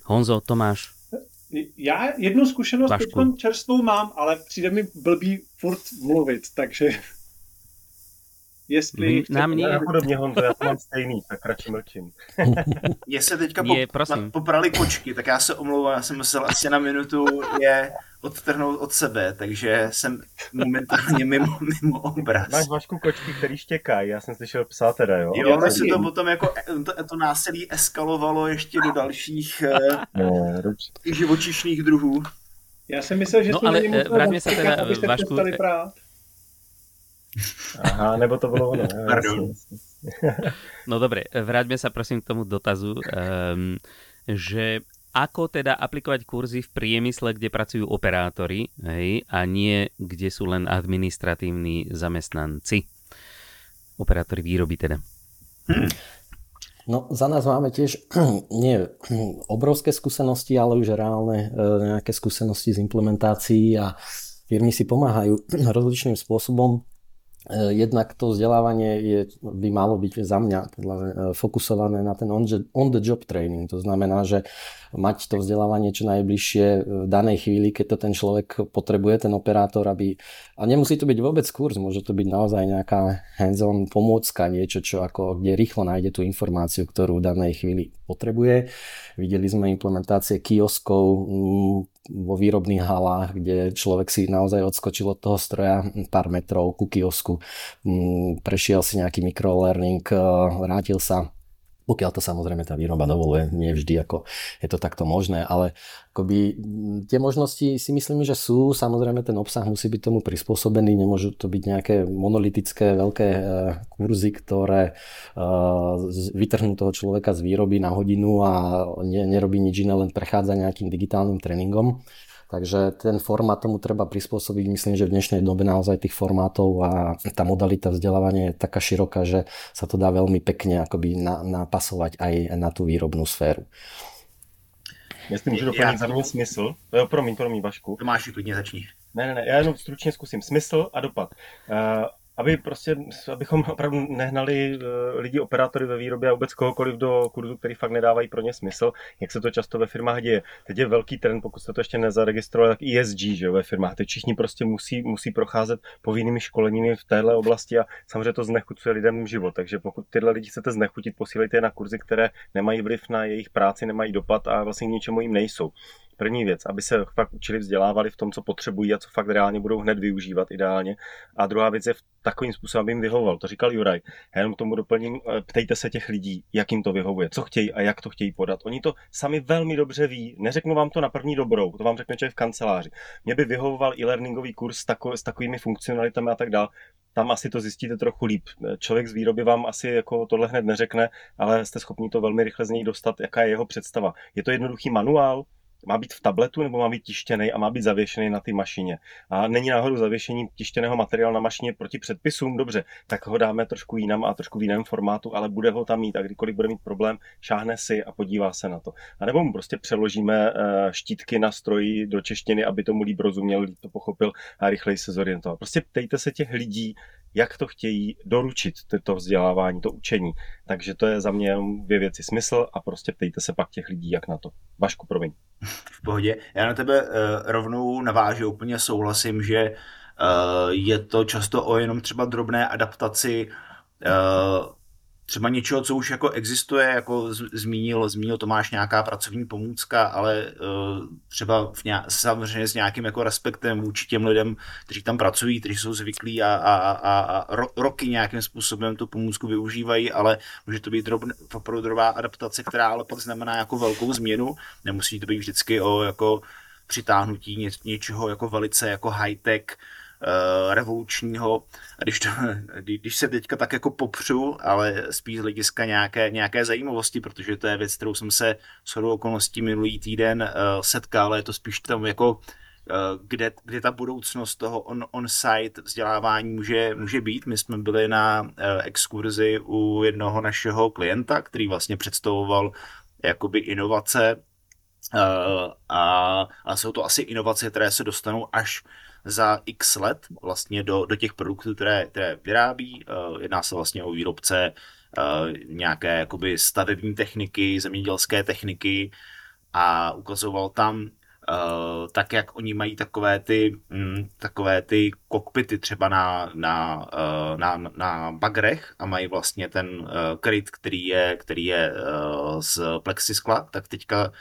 Honzo, Tomáš? Já jednu zkušenost teď čerstvou mám, ale přijde mi blbý furt mluvit, takže... Jestli na mě podobně, Honzo, já mám stejný, tak radši mlčím. Mně se teďka poprali kočky, tak já se omlouvám, já jsem musel asi na minutu je odtrhnout od sebe, takže jsem momentálně mimo obraz. Máš, Vašku, kočky, který štěkají, já jsem slyšel psa teda, jo? Jo, ale se to potom jako, to násilí eskalovalo ještě do dalších živočišných druhů. Já jsem myslel, že jsme není museli odtěkat, abyste přestali prát. Aha, nebo to bolo ono. No dobre, vráťme sa prosím k tomu dotazu, že ako teda aplikovať kurzy v priemysle, kde pracujú operátori, hej, a nie kde sú len administratívni zamestnanci. Operátori výroby teda. No za nás máme tiež nie obrovské skúsenosti, ale už reálne nejaké skúsenosti z implementácií a firmy si pomáhajú rozličným spôsobom. Jednak to vzdelávanie by malo byť za mňa fokusované na ten on the job training. To znamená, že mať to vzdelávanie čo najbližšie v danej chvíli, keď to ten človek potrebuje, ten operátor, aby... A nemusí to byť vôbec kurz, môže to byť naozaj nejaká hands-on pomôcka, niečo, čo ako, kde rýchlo nájde tú informáciu, ktorú v danej chvíli potrebuje. Videli sme implementácie kioskov vo výrobných halách, kde človek si naozaj odskočil od toho stroja pár metrov ku kiosku, prešiel si nejaký microlearning, vrátil sa, pokiaľ to samozrejme tá výroba dovoluje, nie vždy ako je to takto možné, ale akoby tie možnosti si myslím, že sú, samozrejme ten obsah musí byť tomu prispôsobený, nemôžu to byť nejaké monolitické veľké kurzy, ktoré vytrhnú toho človeka z výroby na hodinu a nerobí nič iné, len prechádza nejakým digitálnym tréningom. Takže ten formát tomu treba prispôsobiť. Myslím, že v dnešnej dobe naozaj tých formátov a tá modalita vzdelávania je taká široká, že sa to dá veľmi pekne akoby napasovať aj na tú výrobnú sféru. Myslím, že doplním za mě smysl. Promiň, Vašku. Tomáši, klidně začni. Ne, já jenom stručně zkusím. Smysl a dopad. Abychom opravdu nehnali lidi, operátory ve výrobě a vůbec kohokoliv do kurzu, který fakt nedávají pro ně smysl, jak se to často ve firmách děje. Teď je velký trend, pokud jste to ještě nezaregistrovali, tak ESG, že jo, ve firmách. Teď všichni prostě musí procházet povinnými školeními v téhle oblasti a samozřejmě to znechucuje lidem život. Takže pokud tyhle lidi chcete znechutit, posílejte je na kurzy, které nemají vliv na jejich práci, nemají dopad a vlastně k ničemu jim nejsou. První věc, aby se fakt učili, vzdělávali v tom, co potřebují a co fakt reálně budou hned využívat ideálně. A druhá věc je v takovým způsobem, aby jim vyhovoval. To říkal Juraj. Já jenom tomu doplním, ptejte se těch lidí, jak jim to vyhovuje, co chtějí a jak to chtějí podat. Oni to sami velmi dobře ví. Neřeknu vám to na první dobrou, to vám řekne člověk v kanceláři. Mě by vyhovoval e-learningový kurz s takovými funkcionalitami a tak dále. Tam asi to zjistíte trochu líp. Člověk z výroby vám asi jako tohle hned neřekne, ale jste schopni to velmi rychle z něj dostat, jaká je jeho představa. Je to jednoduchý manuál. Má být v tabletu nebo má být tištěný a má být zavěšený na ty mašině. A není náhodou zavěšení tištěného materiálu na mašině proti předpisům, dobře, tak ho dáme trošku jinam a trošku v jiném formátu, ale bude ho tam mít a kdykoliv bude mít problém, šáhne si a podívá se na to. A nebo mu prostě přeložíme štítky na stroji do češtiny, aby tomu líp rozuměl, líp to pochopil a rychleji se zorientoval. Prostě ptejte se těch lidí, jak to chtějí doručit, to vzdělávání, to učení. Takže to je za mě jenom dvě věci, smysl a prostě ptejte se pak těch lidí, jak na to. Vašku, promiň. V pohodě. Já na tebe rovnou navážu, úplně souhlasím, že je to často o jenom třeba drobné adaptaci třeba něčeho, co už jako existuje, jako zmínil Tomáš, nějaká pracovní pomůcka, ale třeba samozřejmě s nějakým jako respektem vůči těm lidem, kteří tam pracují, kteří jsou zvyklí a roky nějakým způsobem tu pomůcku využívají, ale může to být drobná adaptace, která ale pak znamená jako velkou změnu. Nemusí to být vždycky o jako přitáhnutí něčeho jako velice jako high-tech, revolučního, když se teďka tak jako popřu, ale spíš z hlediska nějaké zajímavosti, protože to je věc, kterou jsem se shodou okolností minulý týden setkal, ale je to spíš tam jako kde ta budoucnost toho on-site vzdělávání může být. My jsme byli na exkurzi u jednoho našeho klienta, který vlastně představoval jakoby inovace a jsou to asi inovace, které se dostanou až za x let vlastně do těch produktů, které vyrábí. Jedná se vlastně o výrobce nějaké jakoby stavební techniky, zemědělské techniky a ukazoval tam tak, jak oni mají takové ty kokpity třeba na bagrech a mají vlastně ten kryt, který je z plexiskla, tak teďka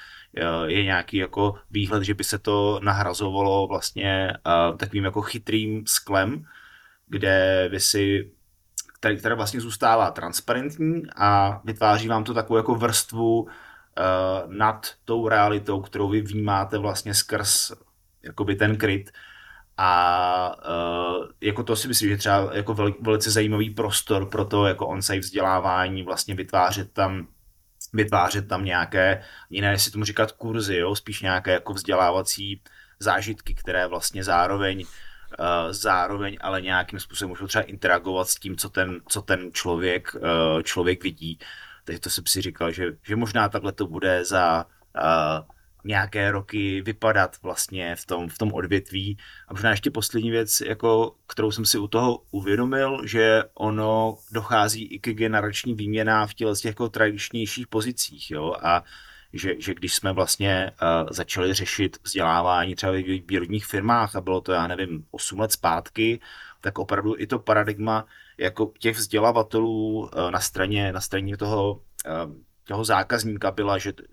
je nějaký jako výhled, že by se to nahrazovalo vlastně takovým jako chytrým sklem, kde vy si která vlastně zůstává transparentní a vytváří vám to takovou jako vrstvu nad tou realitou, kterou vy vnímáte vlastně skrz jakoby ten kryt. A jako to si myslím, že třeba jako velice zajímavý prostor pro to jako on-site vzdělávání, vlastně vytvářet tam nějaké, jiné si tomu říkat kurzy, jo? Spíš nějaké jako vzdělávací zážitky, které vlastně zároveň ale nějakým způsobem můžou třeba interagovat s tím, co ten člověk vidí. Takže to jsem si říkal, že možná takhle to bude za nějaké roky vypadat vlastně v tom odvětví. A možná ještě poslední věc, jako, kterou jsem si u toho uvědomil, že ono dochází i k generační výměna v těch jako tradičnějších pozicích. Jo? A že když jsme vlastně začali řešit vzdělávání třeba v výrobních firmách a bylo to, já nevím, 8 let zpátky, tak opravdu i to paradigma jako těch vzdělavatelů na straně toho zákazníka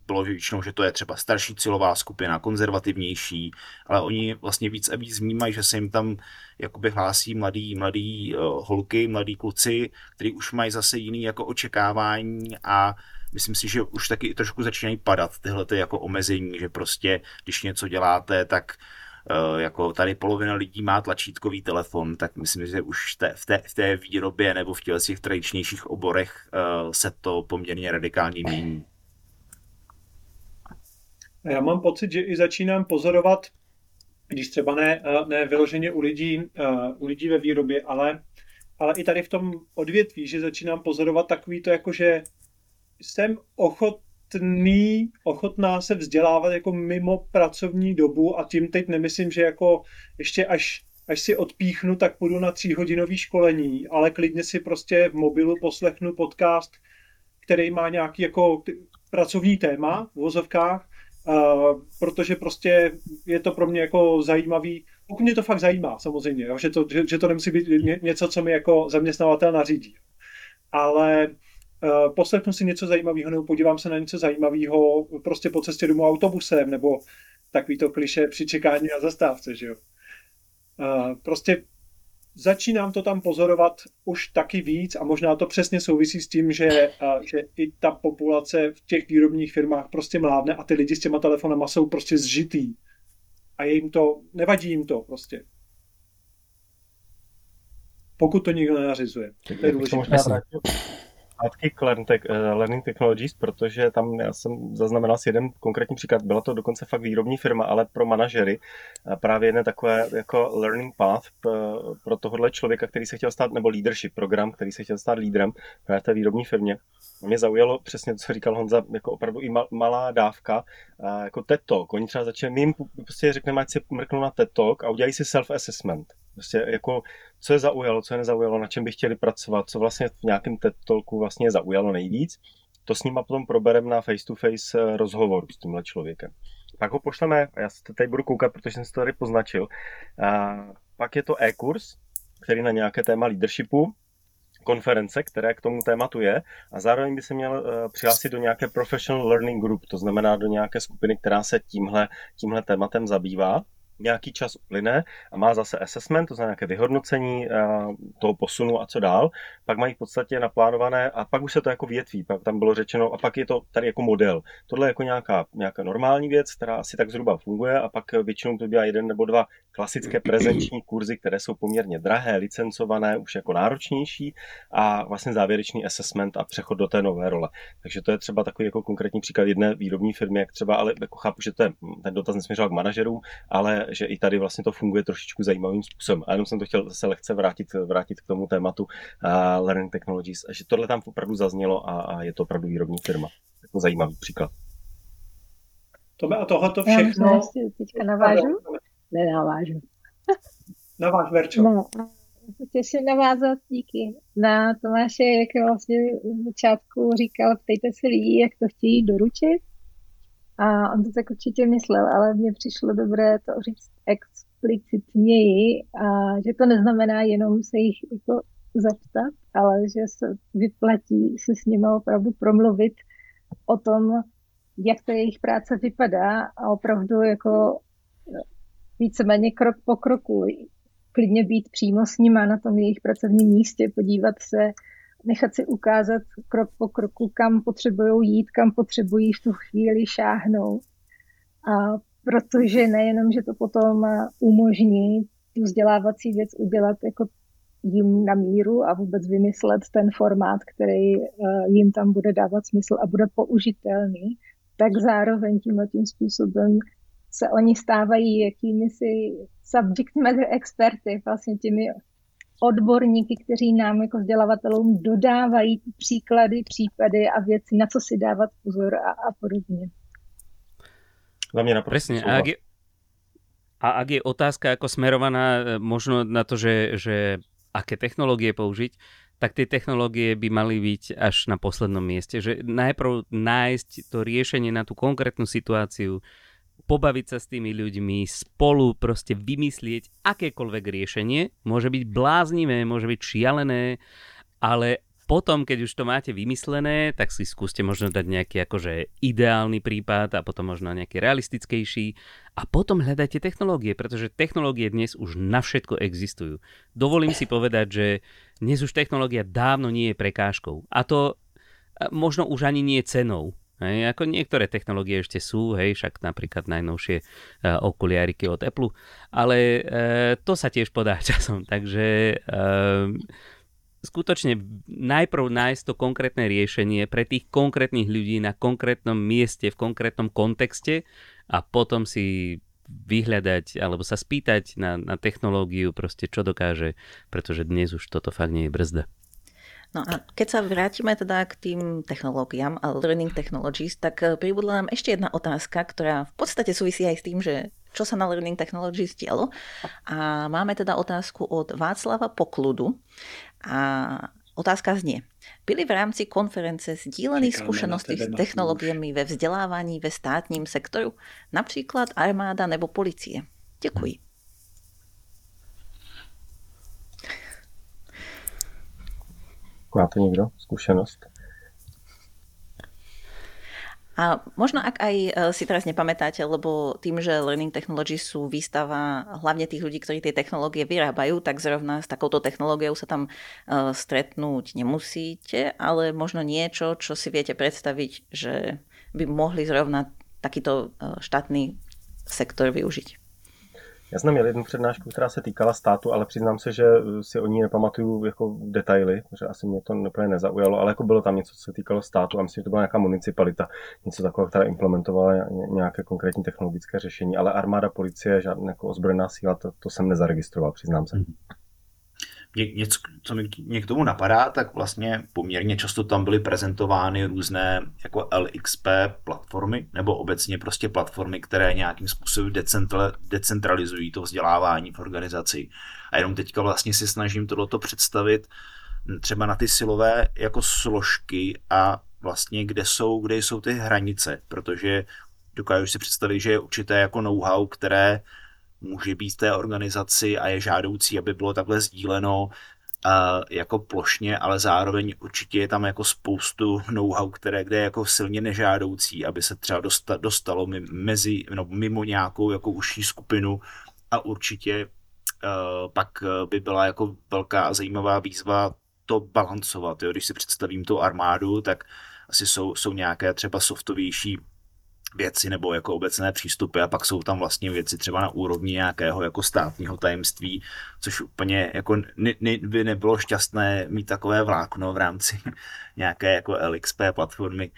bylo většinou, že to je třeba starší cílová skupina, konzervativnější, ale oni vlastně víc a víc vnímají, že se jim tam jakoby hlásí mladí holky, mladí kluci, kteří už mají zase jiný jako očekávání a myslím si, že už taky trošku začínají padat tyhle jako omezení, že prostě když něco děláte, tak jako tady polovina lidí má tlačítkový telefon, tak myslím, že už v té výrobě nebo v těch tradičnějších oborech se to poměrně radikálně mění. Já mám pocit, že i začínám pozorovat, když třeba ne vyloženě u lidí ve výrobě, ale i tady v tom odvětví, že začínám pozorovat takový to, jako že jsem ochotná se vzdělávat jako mimo pracovní dobu a tím teď nemyslím, že jako ještě až si odpíchnu, tak půjdu na 3-hodinové školení, ale klidně si prostě v mobilu poslechnu podcast, který má nějaký jako pracovní téma v vozovkách, protože prostě je to pro mě jako zajímavý, pokud mě to fakt zajímá samozřejmě, jo, že to nemusí být něco, co mi jako zaměstnavatel nařídí. Ale poslechnu si něco zajímavého nebo podívám se na něco zajímavého prostě po cestě domů autobusem nebo takový to kliše při čekání na zastávce, že jo. Prostě začínám to tam pozorovat už taky víc a možná to přesně souvisí s tím, že i ta populace v těch výrobních firmách prostě mládne a ty lidi s těma telefonama jsou prostě zžitý a nevadí jim to prostě. Pokud to nikdo nenařizuje. To je důležité. K Learning Technologies, protože tam já jsem zaznamenal si jeden konkrétní příklad, byla to dokonce fakt výrobní firma, ale pro manažery právě jedné takové jako learning path pro tohohle člověka, který se chtěl stát, nebo leadership program, který se chtěl stát lídrem právě v té výrobní firmě. Mě zaujalo přesně to, co říkal Honza, jako opravdu i malá dávka, jako TED Talk. Oni třeba začali, my jim prostě řekneme, ať si mrknou na TED Talk a udělají si self-assessment. Prostě jako, co je zaujalo, co je nezaujalo, na čem by chtěli pracovat, co vlastně v nějakém TED Talku vlastně zaujalo nejvíc. To s nima potom probereme na face-to-face rozhovoru s tímhle člověkem. Pak ho pošleme, já se tady budu koukat, protože jsem si to tady poznačil. A pak je to e-kurz, který na nějaké téma leadershipu, konference, které k tomu tématu je, a zároveň by se měl přihlásit do nějaké professional learning group, to znamená do nějaké skupiny, která se tímhle tématem zabývá. Nějaký čas uplyne a má zase assessment, to znamená nějaké vyhodnocení toho posunu a co dál. Pak mají v podstatě naplánované a pak už se to jako větví, pak tam bylo řečeno a pak je to tady jako model. Tohle je jako nějaká normální věc, která asi tak zhruba funguje a pak většinou to bývá jeden nebo dva klasické prezenční kurzy, které jsou poměrně drahé, licencované, už jako náročnější, a vlastně závěrečný assessment a přechod do té nové role. Takže to je třeba takový jako konkrétní příklad jedné výrobní firmy, jak třeba, ale jako chápu, že to je, ten dotaz nesměřoval k manažerům, ale že i tady vlastně to funguje trošičku zajímavým způsobem. A jenom jsem to chtěl zase lehce vrátit k tomu tématu Learning Technologies, že tohle tam opravdu zaznělo a je to opravdu výrobní firma. Jako zajímavý příklad. A tohoto všechno... Já se teďka navážu? Nenavážu. Naváž, Verčo. No, těším navázat, díky. Na Tomáše, jak vlastně v začátku říkal, ptejte si lidí, jak to chtějí doručit. A on to tak určitě myslel, ale mně přišlo dobré to říct explicitněji, a že to neznamená jenom se jich jako zeptat, ale že se vyplatí se s nimi opravdu promluvit o tom, jak ta jejich práce vypadá, a opravdu jako víceméně krok po kroku, klidně být přímo s nima na tom jejich pracovním místě, podívat se, nechat si ukázat krok po kroku, kam potřebují jít, kam potřebují v tu chvíli šáhnout. A protože nejenom, že to potom umožní tu vzdělávací věc udělat jako jim na míru a vůbec vymyslet ten formát, který jim tam bude dávat smysl a bude použitelný, tak zároveň tímhletím způsobem se oni stávají jakými si subject matter experty, vlastně těmi odborníky, kteří nám jako vzdělavatelům dodávají příklady, případy a věci, na co si dávat pozor a podobně. Za mě naprosto souhlas. A ak je otázka ako smerovaná možno na to, že aké technológie použiť, tak tie technológie by mali byť až na poslednom mieste. Že najprv nájsť to riešenie na tú konkrétnu situáciu, pobaviť sa s tými ľuďmi, spolu proste vymyslieť akékoľvek riešenie. Môže byť bláznivé, môže byť šialené, ale potom, keď už to máte vymyslené, tak si skúste možno dať nejaký akože ideálny prípad a potom možno nejaký realistickejší. A potom hľadajte technológie, pretože technológie dnes už na všetko existujú. Dovolím si povedať, že dnes už technológia dávno nie je prekážkou. A to možno už ani nie cenou. Hej, ako niektoré technológie ešte sú, hej, však napríklad najnovšie okuliariky od Apple, ale to sa tiež podá časom, takže skutočne najprv nájsť to konkrétne riešenie pre tých konkrétnych ľudí na konkrétnom mieste, v konkrétnom kontexte, a potom si vyhľadať alebo sa spýtať na technológiu, proste čo dokáže, pretože dnes už toto fakt nie je brzda. No a keď sa vrátime teda k tým technológiám a Learning Technologies, tak pribudla nám ešte jedna otázka, ktorá v podstate súvisí aj s tým, že čo sa na Learning Technologies dialo. A máme teda otázku od Václava Pokludu. A otázka znie: byli v rámci konference sdílených skúseností s technológiami ve vzdelávaní ve státním sektoru, napríklad armáda nebo policie? Ďakujem. Máte niekto skúsenosť? A možno ak aj si teraz nepamätáte, lebo tým, že Learning Technologies sú výstava hlavne tých ľudí, ktorí tie technológie vyrábajú, tak zrovna s takouto technológiou sa tam stretnúť nemusíte, ale možno niečo, čo si viete predstaviť, že by mohli zrovna takýto štátny sektor využiť. Já jsem měl jednu přednášku, která se týkala státu, ale přiznám se, že si o ní nepamatuju jako detaily, že asi mě to úplně nezaujalo, ale jako bylo tam něco, co se týkalo státu, a myslím, že to byla nějaká municipalita, něco takového, která implementovala nějaké konkrétní technologické řešení, ale armáda, policie, žádná jako ozbrojená síla, to jsem nezaregistroval, přiznám se. Něco, co mě k tomu napadá, tak vlastně poměrně často tam byly prezentovány různé jako LXP platformy, nebo obecně prostě platformy, které nějakým způsobem decentralizují to vzdělávání v organizaci. A jenom teďka vlastně si snažím tohleto představit třeba na ty silové jako složky a vlastně kde jsou ty hranice, protože dokážu si představit, že je určité jako know-how, které může být té organizaci a je žádoucí, aby bylo takhle sdíleno jako plošně, ale zároveň určitě je tam jako spoustu know-how, kde je jako silně nežádoucí, aby se třeba dostalo mimo nějakou jako užší skupinu, a určitě pak by byla jako velká a zajímavá výzva to balancovat. Jo? Když si představím tu armádu, tak asi jsou nějaké třeba softovější věci nebo jako obecné přístupy a pak jsou tam vlastně věci třeba na úrovni nějakého jako státního tajemství, což úplně jako by nebylo šťastné mít takové vlákno v rámci nějaké jako LXP platformy.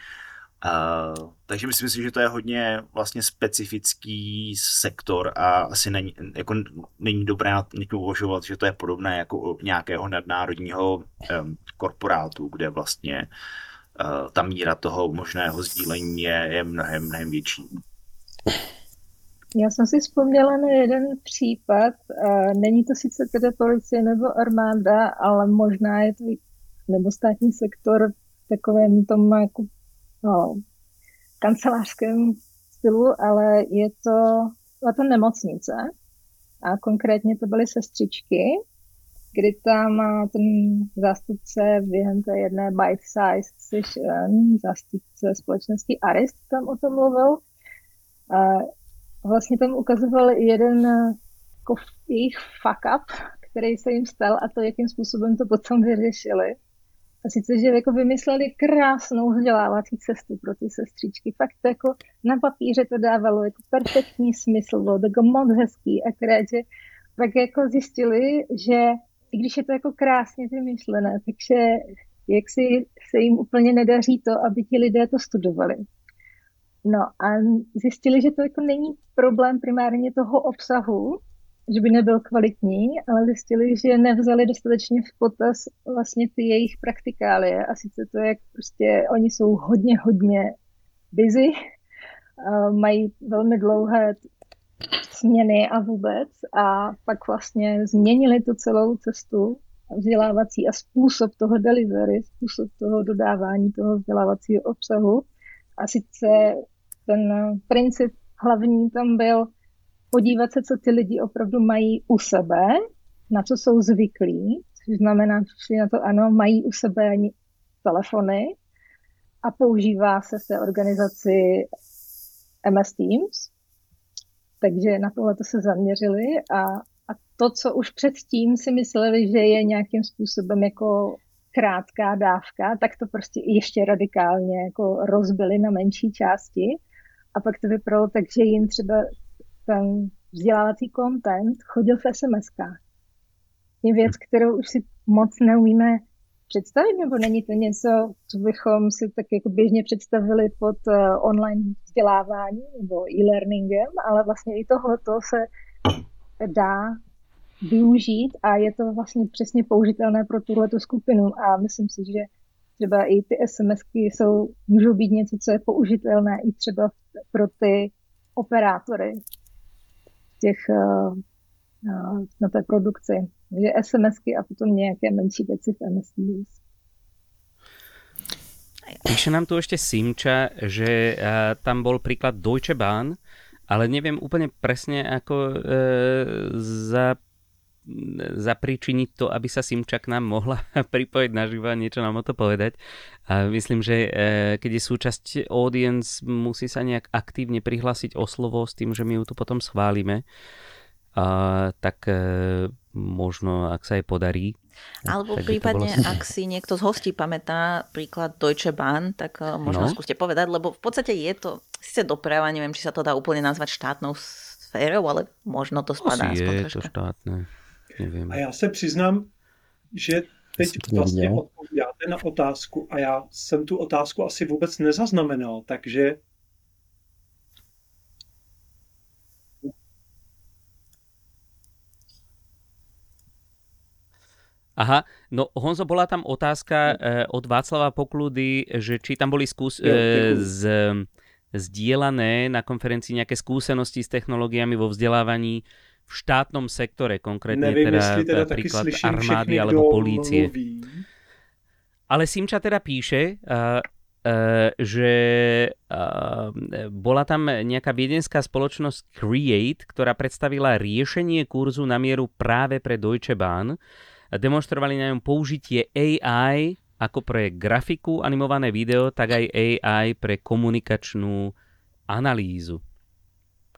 Takže myslím si, že to je hodně vlastně specifický sektor a asi není, jako, není dobré někdo uvažovat, že to je podobné jako nějakého nadnárodního korporátu, kde vlastně ta míra toho možného sdílení je mnohem, mnohem větší. Já jsem si vzpomněla na jeden případ, není to sice teda policie nebo armáda, ale možná je to nebo státní sektor v takovém tom jako kancelářském stylu, ale byla to nemocnice a konkrétně to byly sestřičky, kdy tam ten zástupce během té jedné bite size session, zástupce společnosti Arist tam o tom mluvil. A vlastně tam ukazoval jeden jako jejich fuck up, který se jim stal a to, jakým způsobem to potom vyřešili. A sice, že jako vymysleli krásnou vzdělávací cestu pro ty sestřičky. Fakt to jako na papíře to dávalo jako perfektní smysl, bylo to jako moc hezký. Akorát, že pak jako zjistili, že i když je to jako krásně vymyšlené, takže jak si se jim úplně nedaří to, aby ti lidé to studovali. No a zjistili, že to jako není problém primárně toho obsahu, že by nebyl kvalitní, ale zjistili, že nevzali dostatečně v potaz vlastně ty jejich praktikálie. A sice to, jak prostě oni jsou hodně, hodně busy, mají velmi dlouhé směny a vůbec. A pak vlastně změnili tu celou cestu vzdělávací a způsob toho delivery, způsob toho dodávání toho vzdělávacího obsahu. A sice ten princip hlavní tam byl podívat se, co ty lidi opravdu mají u sebe, na co jsou zvyklí, což znamená, že na to ano, mají u sebe telefony a používá se v té organizaci MS Teams. Takže na tohle to se zaměřili a to, co už předtím si mysleli, že je nějakým způsobem jako krátká dávka, tak to prostě ještě radikálně jako rozbili na menší části. A pak to vypadalo tak, že jim třeba ten vzdělávací content chodil v SMS-kách. Je věc, kterou už si moc neumíme představit, nebo není to něco, co bychom si tak jako běžně představili pod online vzdělávání nebo e-learningem, ale vlastně i tohleto se dá využít a je to vlastně přesně použitelné pro tuhletu skupinu a myslím si, že třeba i ty SMSky můžou být něco, co je použitelné i třeba pro ty operátory těch na té produkci. Takže SMSky a potom nějaké menší věci v MS Teams. Píše nám tu ešte Simča, že tam bol príklad Deutsche Bahn, ale neviem úplne presne, ako zapríčiniť to, aby sa Simča k nám mohla pripojiť naživo a niečo nám o to povedať. A myslím, že keď je súčasť audience, musí sa nejak aktívne prihlásiť o slovo s tým, že my ju tu potom schválime. Tak možno, ak sa jej podarí. Alebo prípadne, ak si niekto z hostí pamätá príklad Deutsche Bahn, tak možno skúste povedať, lebo v podstate je to síce doprava, neviem, či sa to dá úplne nazvať štátnou sférou, ale možno to spadá. Je to štátne, neviem. A já se přiznám, že teď vlastně odpovídáte na otázku a já jsem tu otázku asi vůbec nezaznamenal, takže aha, no Honzo, bola tam otázka od Václava Pokludy, že či tam boli zdieľané na konferencii nejaké skúsenosti s technológiami vo vzdelávaní v štátnom sektore, konkrétne neviem, teda príklad armády alebo polície. Ale Simča teda píše, že bola tam nejaká viedenská spoločnosť Create, ktorá predstavila riešenie kurzu na mieru práve pre Deutsche Bahn. Demonstrovali na ňom použitie AI ako pre grafiku, animované video, tak aj AI pre komunikačnú analýzu.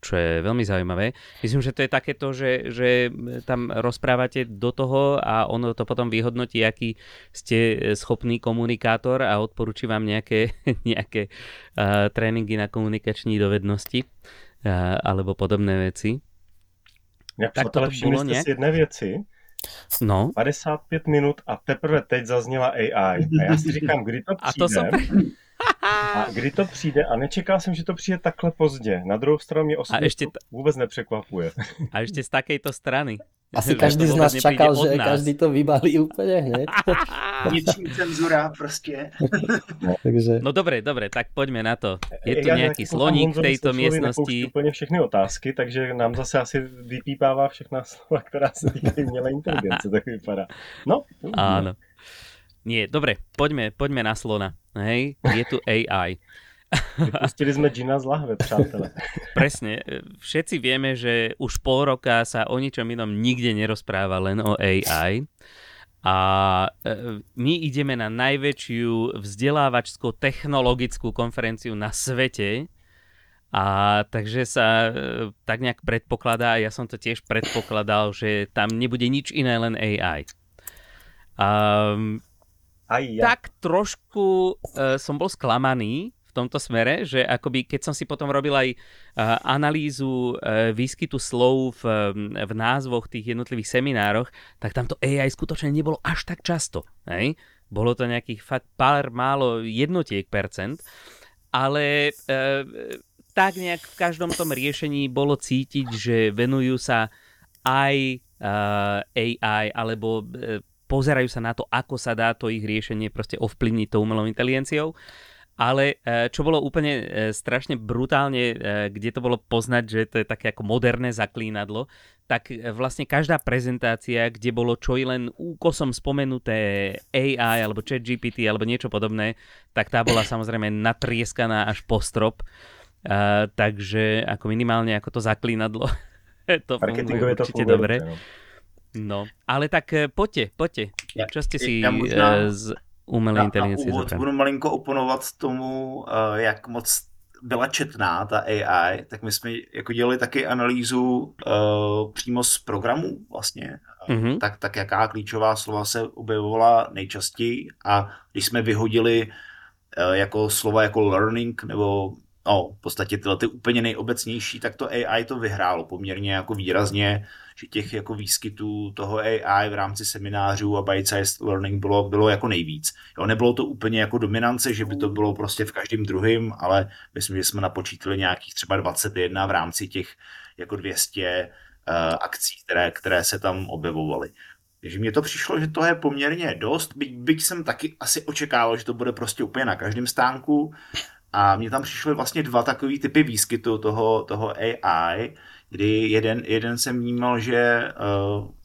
čo je veľmi zaujímavé. Myslím, že to je takéto, že tam rozprávate do toho a ono to potom vyhodnotí, aký ste schopný komunikátor a odporúči vám nejaké tréningy na komunikační dovednosti alebo podobné veci. Tak to bolo nejak? Jedné věci. No. 55 minut a teprve teď zazněla AI. A já si říkám, kdy to přijde. A kdy to přijde a nečekal jsem, že to přijde takhle pozdě. Na druhou stranu mě osobně vůbec nepřekvapuje. A ještě z takejto strany. Asi každý z nás čakal, že nás. Každý to vybalí úplně hneď. Niečím cenzura prostě. No, takže... no dobre, tak pojďme na to. Je tu nějaký sloník v této místnosti. Úplně všechny otázky, takže nám zase asi vypípává všechna slova, která se týkají umělé inteligence, tak vypadá. No. Áno. Nie, dobre, poďme na slona. Hej, je tu AI. Vypustili sme džina z lahve, přátelé. Presne, všetci vieme, že už pol roka sa o ničom inom nikde nerozpráva, len o AI. A my ideme na najväčšiu vzdelávačsko-technologickú konferenciu na svete. A takže sa tak nejak predpokladá, ja som to tiež predpokladal, že tam nebude nič iné, len AI. Tak trošku som bol sklamaný v tomto smere, že akoby keď som si potom robil aj analýzu výskytu slov v názvoch tých jednotlivých seminároch, tak tamto AI skutočne nebolo až tak často. Hej? Bolo to nejakých fakt pár málo jednotiek percent, ale tak nejak v každom tom riešení bolo cítiť, že venujú sa aj AI alebo pozerajú sa na to, ako sa dá to ich riešenie proste ovplyvniť tou umelou inteligenciou. Ale čo bolo úplne strašne brutálne, kde to bolo poznať, že to je také ako moderné zaklínadlo, tak vlastne každá prezentácia, kde bolo čo i len úkosom spomenuté AI alebo ChatGPT alebo niečo podobné, tak tá bola samozrejme natrieskaná až po strop. Takže ako minimálne ako to zaklínadlo, to funguje určite dobre. No, ale tak poďte. Čo ste si z umelé inteligencie zaujali? Budu malinko oponovat tomu, jak moc byla četná ta AI, tak my jsme jako dělali taky analýzu přímo z programů vlastně, mm-hmm. tak jaká klíčová slova se objevovala nejčastěji a když jsme vyhodili jako slova jako learning nebo v podstatě tyhle ty úplně nejobecnější, tak to AI to vyhrálo poměrně jako výrazně, že těch jako výskytů toho AI v rámci seminářů a bite-sized learning bylo jako nejvíc. Jo, nebylo to úplně jako dominance, že by to bylo prostě v každém druhém, ale myslím, že jsme napočítali nějakých třeba 21 v rámci těch jako 200 akcí, které se tam objevovaly. Takže mně to přišlo, že to je poměrně dost, byť jsem taky asi očekával, že to bude prostě úplně na každém stánku. A mně tam přišly vlastně dva takový typy výskytu toho AI, kdy jeden jsem vnímal, že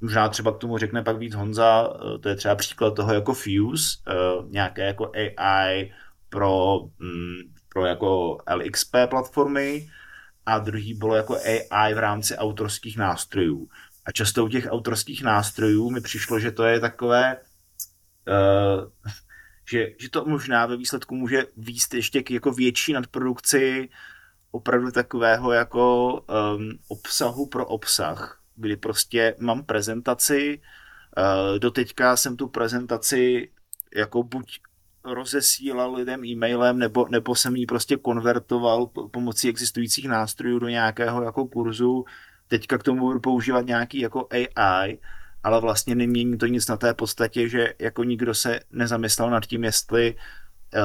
možná třeba tomu řekne pak víc Honza, to je třeba příklad toho jako Fuse, nějaké jako AI pro jako LXP platformy a druhý bylo jako AI v rámci autorských nástrojů. A často u těch autorských nástrojů mi přišlo, že to je takové... Že to možná ve výsledku může výst ještě k jako větší nadprodukci opravdu takového jako obsahu pro obsah, kdy prostě mám prezentaci, doteďka jsem tu prezentaci jako buď rozesílal lidem e-mailem, nebo jsem ji prostě konvertoval pomocí existujících nástrojů do nějakého jako kurzu, teďka k tomu budu používat nějaký jako AI, ale vlastně nemění to nic na té podstatě, že jako nikdo se nezamyslel nad tím, jestli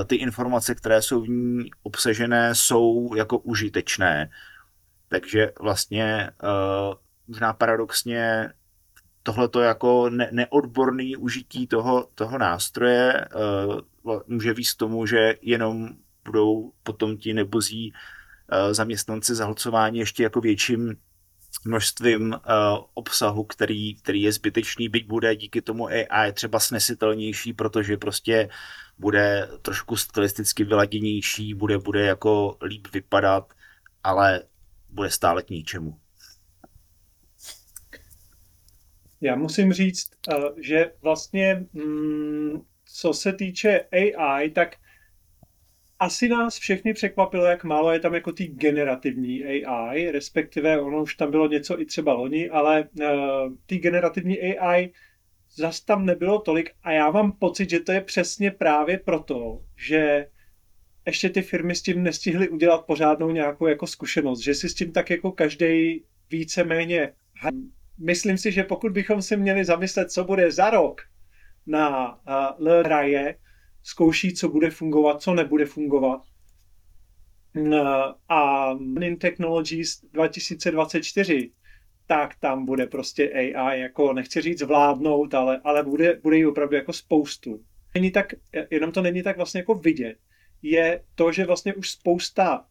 ty informace, které jsou v ní obsažené, jsou jako užitečné. Takže vlastně možná paradoxně tohleto jako neodborný užití toho nástroje může vést tomu, že jenom budou potom ti nebozí zaměstnanci zahlcování ještě jako větším množstvím obsahu, který je zbytečný, byť bude díky tomu AI třeba snesitelnější, protože prostě bude trošku stylisticky vyladěnější, bude jako líp vypadat, ale bude stále k ničemu. Já musím říct, že vlastně co se týče AI, tak asi nás všechny překvapilo, jak málo je tam jako tý generativní AI, respektive ono už tam bylo něco i třeba loni, ale tý generativní AI zas tam nebylo tolik a já mám pocit, že to je přesně právě proto, že ještě ty firmy s tím nestihly udělat pořádnou nějakou jako zkušenost, že si s tím tak jako každej víceméně. Myslím si, že pokud bychom si měli zamyslet, co bude za rok na LRAE, zkouší, co bude fungovat, co nebude fungovat. A Learning Technologies 2024, tak tam bude prostě AI, jako nechci říct vládnout, ale bude jí opravdu jako spoustu. Není tak, jenom to není tak vlastně jako vidět. Je to, že vlastně už spousta.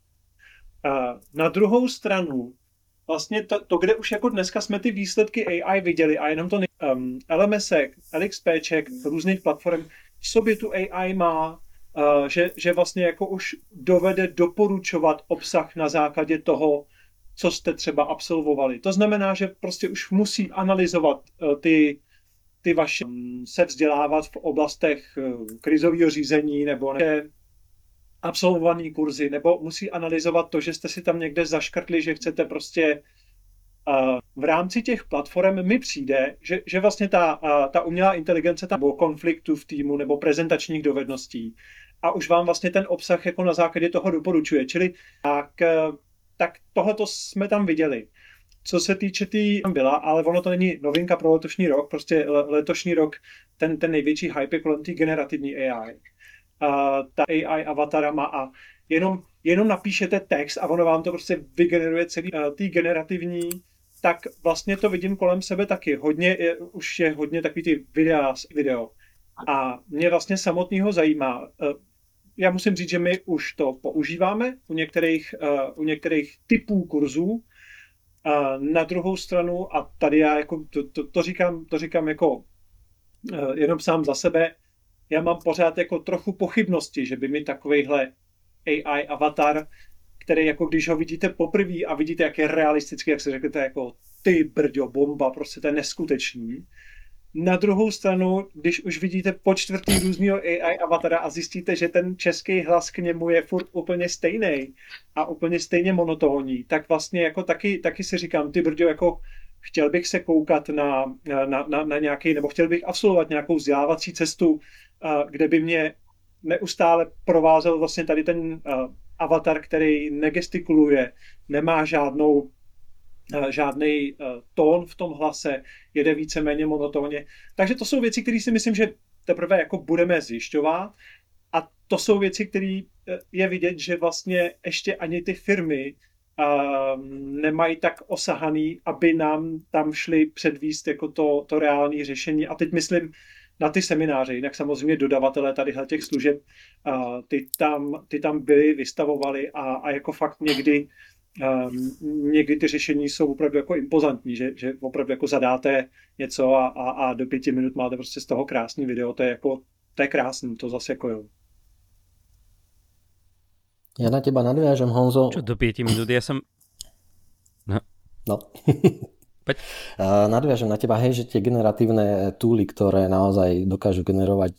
Na druhou stranu, vlastně to, kde už jako dneska jsme ty výsledky AI viděli a jenom to LMSek, LXPček, různých platform, v sobě tu AI má, že vlastně jako už dovede doporučovat obsah na základě toho, co jste třeba absolvovali. To znamená, že prostě už musí analyzovat ty vaše, se vzdělávat v oblastech krizového řízení nebo absolvované kurzy, nebo musí analyzovat to, že jste si tam někde zaškrtli, že chcete prostě v rámci těch platform mi přijde, že vlastně ta umělá inteligence tam bylo konfliktu v týmu nebo prezentačních dovedností a už vám vlastně ten obsah jako na základě toho doporučuje. Čili tak tohleto jsme tam viděli. Co se týče tam byla, ale ono to není novinka pro letošní rok, prostě letošní rok ten největší hype je kolem té generativní AI. Ta AI avatarama a jenom napíšete text a ono vám to prostě vygeneruje celý tý generativní, tak vlastně to vidím kolem sebe taky. Už je hodně takový ty video. A mě vlastně samotného zajímá. Já musím říct, že my už to používáme u některých typů kurzů. Na druhou stranu, a tady já jako to říkám jako jenom sám za sebe, já mám pořád jako trochu pochybnosti, že by mi takovejhle AI avatar, který jako když ho vidíte poprvé a vidíte, jak je realistický, jak se řeknete jako ty brďo, bomba, prostě to je neskutečný. Na druhou stranu, když už vidíte po čtvrtý různýho AI avatara a zjistíte, že ten český hlas k němu je furt úplně stejný a úplně stejně monotónní, tak vlastně jako taky si říkám, ty brďo, jako chtěl bych se koukat na nějaký, nebo chtěl bych absolvovat nějakou vzdělávací cestu, kde by mě neustále provázel vlastně tady ten avatar, který negestikuluje, nemá žádný tón v tom hlase, jede víceméně monotónně. Takže to jsou věci, které si myslím, že teprve jako budeme zjišťovat a to jsou věci, které je vidět, že vlastně ještě ani ty firmy nemají tak osahaný, aby nám tam šli předvíst jako to reální řešení. A teď myslím na ty semináře, jinak samozřejmě dodavatelé tadyhle těch služeb, ty tam byli, vystavovali a jako fakt někdy ty řešení jsou opravdu jako impozantní, že opravdu jako zadáte něco a do 5 minut máte prostě z toho krásný video, to je krásný, to zase jako jo. Ja na teba nadviažem, Honzo. Čo do 5 minút? Ja som... No. Poď. Nadviažem na teba, hej, že tie generatívne túly, ktoré naozaj dokážu generovať,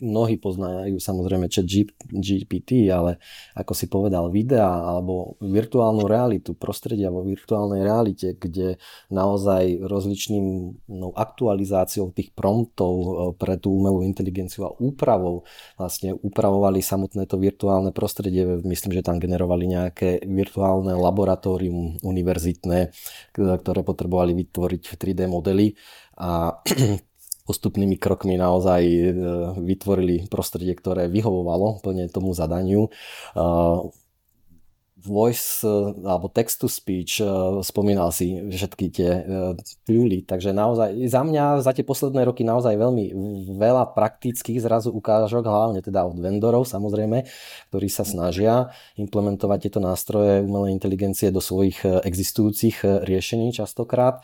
mnohí poznajú samozrejme chat GPT, ale ako si povedal, videa alebo virtuálnu realitu, prostredia vo virtuálnej realite, kde naozaj rozličným aktualizáciou tých promptov pre tú umelú inteligenciu a úpravou vlastne upravovali samotné to virtuálne prostredie. Myslím, že tam generovali nejaké virtuálne laboratórium univerzitné, ktoré potrebovali vytvoriť 3D modely a postupnými krokmi naozaj vytvorili prostredie, ktoré vyhovovalo plne tomu zadaniu. Voice alebo text to speech, spomínal si všetky tie túly, takže naozaj za mňa za tie posledné roky naozaj veľmi veľa praktických zrazu ukážok, hlavne teda od vendorov samozrejme, ktorí sa snažia implementovať tieto nástroje umelej inteligencie do svojich existujúcich riešení častokrát.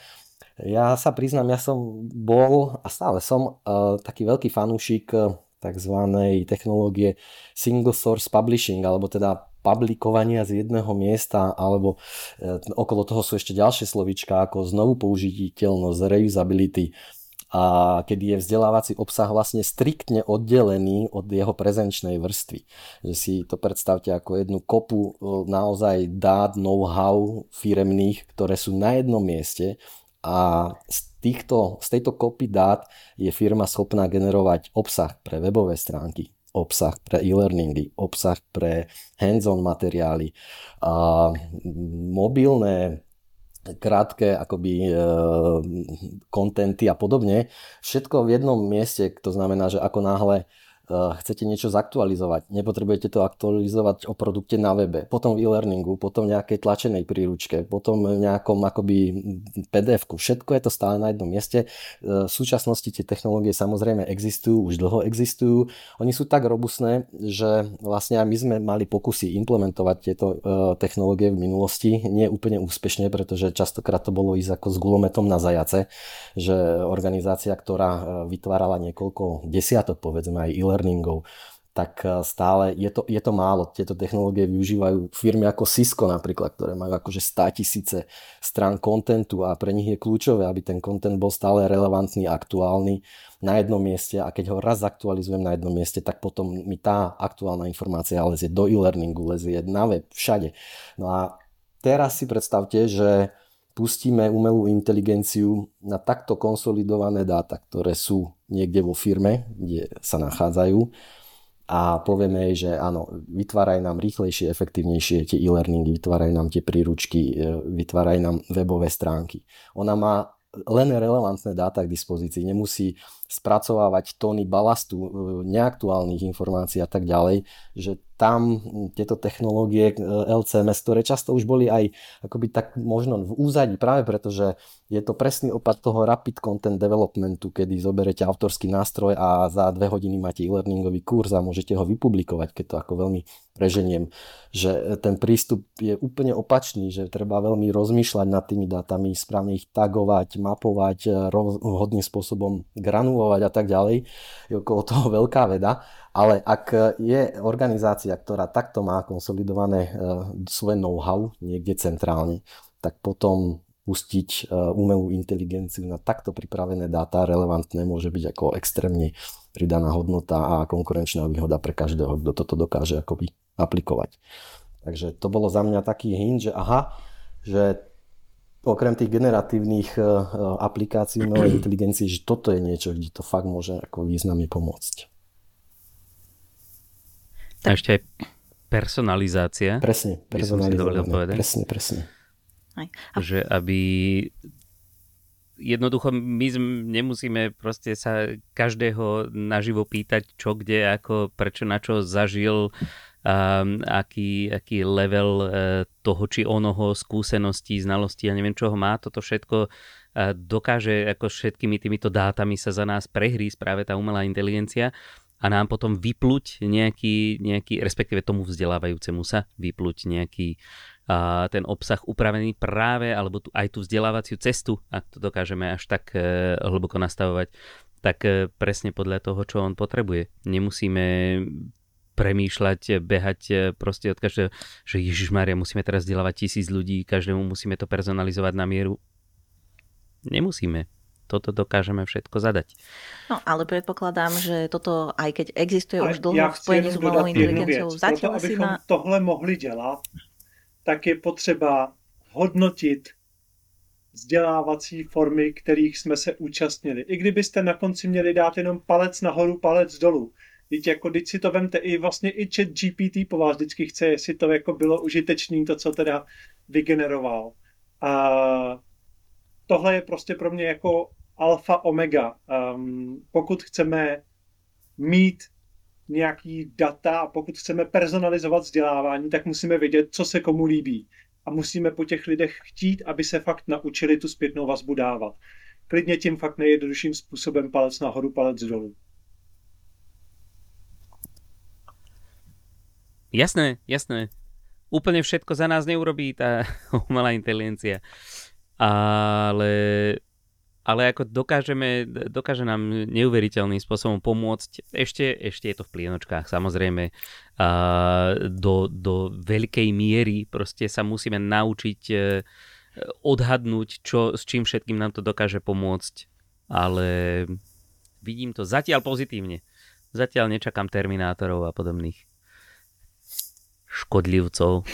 Ja sa priznám, ja som bol a stále som taký veľký fanúšik takzvanej technológie single source publishing, alebo teda publikovania z jedného miesta, alebo okolo toho sú ešte ďalšie slovíčka ako znovu použiteľnosť, reusability a kedy je vzdelávací obsah vlastne striktne oddelený od jeho prezenčnej vrstvy. Že si to predstavte ako jednu kopu naozaj dát, know-how firemných, ktoré sú na jednom mieste a z tejto kopy dát je firma schopná generovať obsah pre webové stránky, obsah pre e-learningy, obsah pre hands-on materiály a mobilné krátke akoby kontenty a podobne. Všetko v jednom mieste, to znamená, že ako náhle chcete niečo zaktualizovať, nepotrebujete to aktualizovať o produkte na webe, potom v e-learningu, potom v nejakej tlačenej príručke, potom v nejakom akoby PDF-ku. Všetko je to stále na jednom mieste. V súčasnosti tie technológie samozrejme existujú, už dlho existujú. Oni sú tak robustné, že vlastne my sme mali pokusy implementovať tieto technológie v minulosti. Nie úplne úspešne, pretože častokrát to bolo ísť ako s gulometom na zajace, že organizácia, ktorá vytvárala niekoľko desiatok, povedzme aj e-learningov, tak stále je to málo. Tieto technológie využívajú firmy ako Cisco napríklad, ktoré majú akože 100 000 strán kontentu a pre nich je kľúčové, aby ten kontent bol stále relevantný, aktuálny na jednom mieste a keď ho raz aktualizujem na jednom mieste, tak potom mi tá aktuálna informácia lezie do e-learningu, lezie na web, všade. No a teraz si predstavte, že pustíme umelú inteligenciu na takto konsolidované dáta, ktoré sú niekde vo firme, kde sa nachádzajú, a povieme jej, že áno, vytváraj nám rýchlejšie, efektívnejšie tie e-learningy, vytváraj nám tie príručky, vytváraj nám webové stránky. Ona má len relevantné dáta k dispozícii, nemusí spracovávať tóny balastu, neaktuálnych informácií a tak ďalej, že tam tieto technológie LCMS, ktoré často už boli aj akoby tak možno v úzadí, práve pretože je to presný opak toho rapid content developmentu, kedy zoberete autorský nástroj a za 2 hodiny máte e-learningový kurz a môžete ho vypublikovať, keď to ako veľmi preženiem, že ten prístup je úplne opačný, že treba veľmi rozmýšľať nad tými dátami, správne ich tagovať, mapovať, hodným spôsobom granulovať a tak ďalej. Je okolo toho veľká veda, ale ak je organizácia, ktorá takto má konsolidované svoje know-how niekde centrálne, tak potom pustiť umelú inteligenciu na takto pripravené dáta relevantné môže byť ako extrémne pridaná hodnota a konkurenčná výhoda pre každého, kto toto dokáže akoby aplikovať. Takže to bolo za mňa taký hint, že aha, že okrem tých generatívnych aplikácií umelej inteligencie, že toto je niečo, kde to fakt môže ako významne pomôcť. A ešte aj personalizácia. Presne, personalizácia. Presne. Že aby jednoducho my nemusíme proste sa každého naživo pýtať, čo, kde, ako, prečo, na čo zažil, aký level toho či onoho skúseností, znalostí, ja neviem čoho má. Toto všetko dokáže ako všetkými týmito dátami sa za nás prehrísť práve tá umelá inteligencia a nám potom vypluť nejaký respektíve tomu vzdelávajúcemu sa vypluť nejaký ten obsah upravený práve, alebo aj tú vzdelávaciu cestu, ak to dokážeme až tak hlboko nastavovať, tak presne podľa toho, čo on potrebuje. Nemusíme premýšľať, behať proste od každého, že Ježišmária, musíme teraz vzdelávať 1000 ľudí, každému musíme to personalizovať na mieru. Nemusíme. Toto dokážeme všetko zadať. No, ale predpokladám, že toto, aj keď existuje už dlho v spojení s umelou inteligenciou, zatiaľ asi na... Abychom tohle mohli dělat, tak je potřeba hodnotit vzdělávací formy, kterých jsme se účastnili. I kdybyste na konci měli dát jenom palec nahoru, palec dolů. Teď si to vemte, i vlastně i chat GPT po vás vždycky chce, jestli to jako bylo užitečný, to, co teda vygeneroval. A tohle je prostě pro mě jako alfa omega. Pokud chceme mít nějaký data a pokud chceme personalizovat vzdělávání, tak musíme vědět, co se komu líbí. A musíme po těch lidech chtít, aby se fakt naučili tu zpětnou vazbu dávat. Klidně tím fakt nejjednodušším způsobem palec nahoru, palec dolů. Jasné, jasné. Úplne všetko za nás neurobí tá umelá inteligencia. Ale ako dokáže nám neuveriteľným spôsobom pomôcť, ešte je to v plienočkách, samozrejme, do veľkej miery proste sa musíme naučiť odhadnúť, s čím všetkým nám to dokáže pomôcť ale vidím to zatiaľ pozitívne. Zatiaľ nečakám terminátorov a podobných škodlivcov.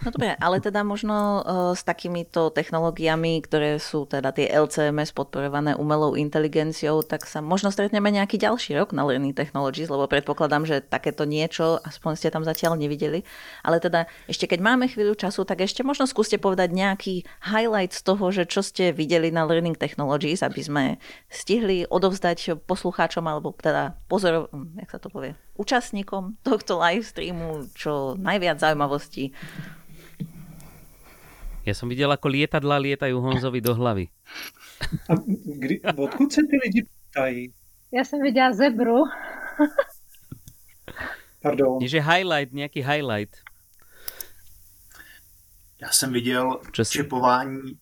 No dobre, ale teda možno s takýmito technológiami, ktoré sú teda tie LCMS podporované umelou inteligenciou, tak sa možno stretneme nejaký ďalší rok na Learning Technologies, lebo predpokladám, že takéto niečo, aspoň ste tam zatiaľ nevideli. Ale teda ešte keď máme chvíľu času, tak ešte možno skúste povedať nejaký highlight z toho, že čo ste videli na Learning Technologies, aby sme stihli odovzdať poslucháčom alebo teda účastníkom tohto live streamu čo najviac zaujímavostí. Ja som videl, ako lietadlá lietajú Honzovi do hlavy. Odkud sa tí lidi pýtají? Ja som videla zebru. Pardon. Ježe highlight, nejaký highlight. Ja som videl čipování.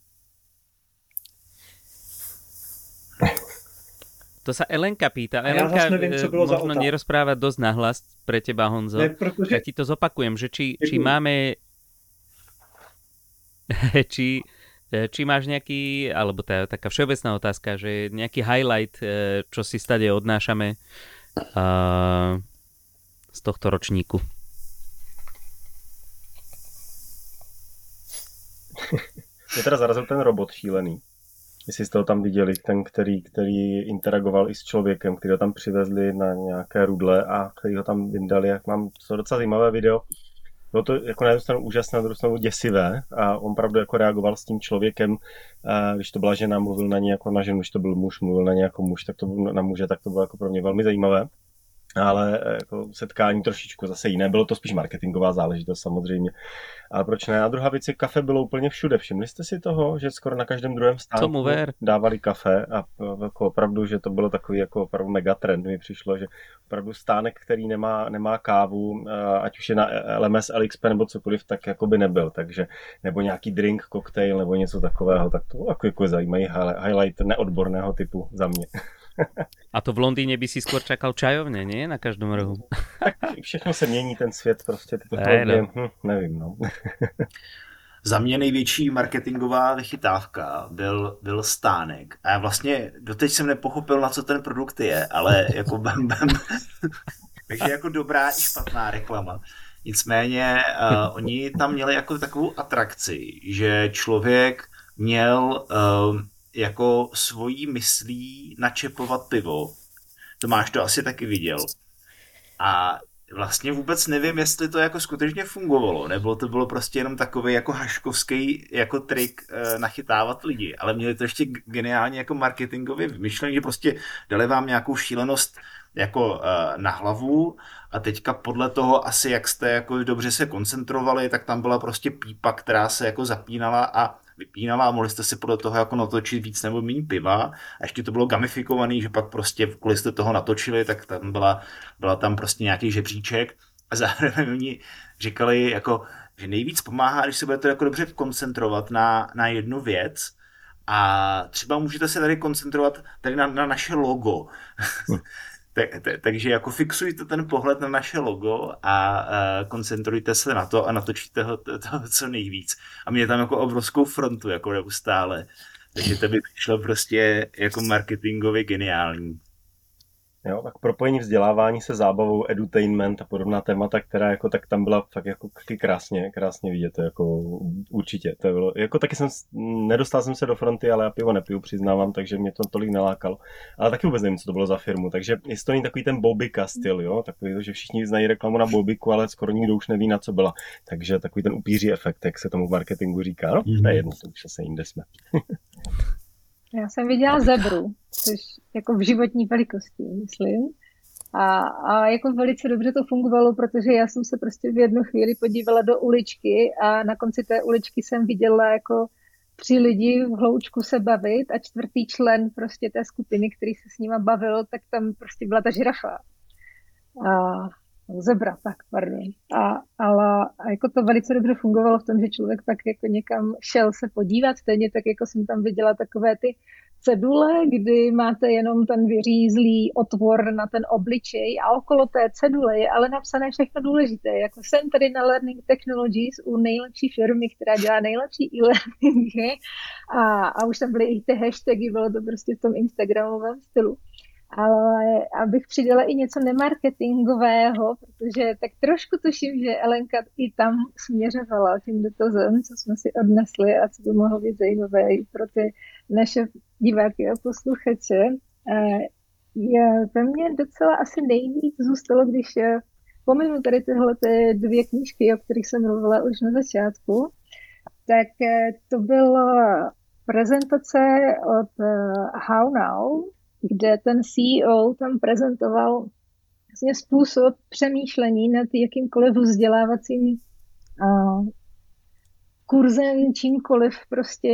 To sa Elenka pýta. Elenka neviem, možno nerozpráva dosť nahlas pre teba, Honzo. Ne, protože... Ja ti to zopakujem, že či máme... či máš nejaký, alebo taká všeobecná otázka, že nejaký highlight, čo si stade odnášame z tohto ročníku. Mě teda zarazil ten robot šílený. Jestli jste ho tam viděli, ten, který interagoval i s člověkem, který ho tam přivezli na nějaké rudle a který ho tam vyndali, jak mám to docela zajímavé video. Bylo to jako na jednu stranu úžasné, na druhou stranu děsivé a on pravdu jako reagoval s tím člověkem, když to byla žena, mluvil na ní jako na ženu, když to byl muž, mluvil na ní jako muž, tak to bylo na muže, tak to bylo jako pro mě velmi zajímavé, ale jako setkání trošičku zase jiné, bylo to spíš marketingová záležitost samozřejmě, ale proč ne? A druhá věc je, kafe bylo úplně všude, všimli jste si toho, že skoro na každém druhém stánku dávali kafe a jako opravdu, že to bylo takový jako opravdu megatrend, mi přišlo, že opravdu stánek, který nemá kávu, ať už je na LMS, LXP nebo cokoliv, tak jako by nebyl, takže nebo nějaký drink, koktejl nebo něco takového, tak to jako zajímavý highlight neodborného typu za mě. A to v Londýne by si skôr čakal čajovne, nie? Na každom rohu. Tak všechno se mění, ten svět prostě. Nevím, no. Za mě největší marketingová vychytávka byl stánek. A já vlastně doteď jsem nepochopil, na co ten produkt je, ale jako takže jako dobrá i špatná reklama. Nicméně oni tam měli jako takovou atrakci, že člověk měl... jako svojí myslí načepovat pivo. Tomáš to asi taky viděl. A vlastně vůbec nevím, jestli to jako skutečně fungovalo, nebo to bylo prostě jenom takový jako haškovský jako trik nachytávat lidi, ale měli to ještě geniálně jako marketingově vymyšlení, že prostě dali vám nějakou šílenost jako na hlavu a teďka podle toho asi, jak jste jako dobře se koncentrovali, tak tam byla prostě pípa, která se jako zapínala a vypínala a mohli jste si podle toho jako natočit víc nebo méně piva a ještě to bylo gamifikovaný, že pak prostě kvůli jste toho natočili, tak tam byla tam prostě nějaký žebříček a zároveň oni říkali jako, že nejvíc pomáhá, když se budete jako dobře koncentrovat na jednu věc a třeba můžete se tady koncentrovat tady na naše logo. Takže jako fixujte ten pohled na naše logo a koncentrujte se na to a natočíte ho co nejvíc. A mě tam jako obrovskou frontu jako neustále. Takže to by šlo prostě jako marketingově geniální. Jo, tak propojení vzdělávání se zábavou, edutainment a podobná témata, která jako tak tam byla fakt jako krásně vidět, to jako určitě. To bylo, jako taky nedostal jsem se do fronty, ale já pivo nepiju, přiznávám, takže mě to tolik nelákalo. Ale taky vůbec nevím, co to bylo za firmu, takže jestli to není takový ten Bobika styl, jo, takový to, že všichni znají reklamu na Bobiku, ale skoro nikdo už neví, na co byla. Takže takový ten upíří efekt, jak se tomu v marketingu říká, no, to je jedno, to už zase jinde jsme. Já jsem viděla zebru, což jako v životní velikosti, myslím. A jako velice dobře to fungovalo, protože já jsem se prostě v jednu chvíli podívala do uličky a na konci té uličky jsem viděla jako 3 lidi v hloučku se bavit a 4. člen prostě té skupiny, který se s nima bavil, tak tam prostě byla ta žirafa. Zebra, pardon. Ale jako to velice dobře fungovalo v tom, že člověk tak jako někam šel se podívat, stejně tak jako jsem tam viděla takové ty cedule, kdy máte jenom ten vyřízlý otvor na ten obličej a okolo té cedule je ale napsané všechno důležité. Jako jsem tady na Learning Technologies u nejlepší firmy, která dělá nejlepší e-learningy a už tam byly i ty hashtagy, bylo to prostě v tom instagramovém stylu. Ale abych přidala i něco nemarketingového, protože tak trošku tuším, že Elenka i tam směřovala tím dotazem, co jsme si odnesli a co by mohlo být zajímavé i pro ty naše diváky a posluchače. Ve mně docela asi nejvíc zůstalo, když pominu tady tyhle dvě knížky, o kterých jsem mluvila už na začátku, tak to byla prezentace od How Now, kde ten CEO tam prezentoval vlastně způsob přemýšlení nad jakýmkoliv vzdělávacím kurzem, čímkoliv, prostě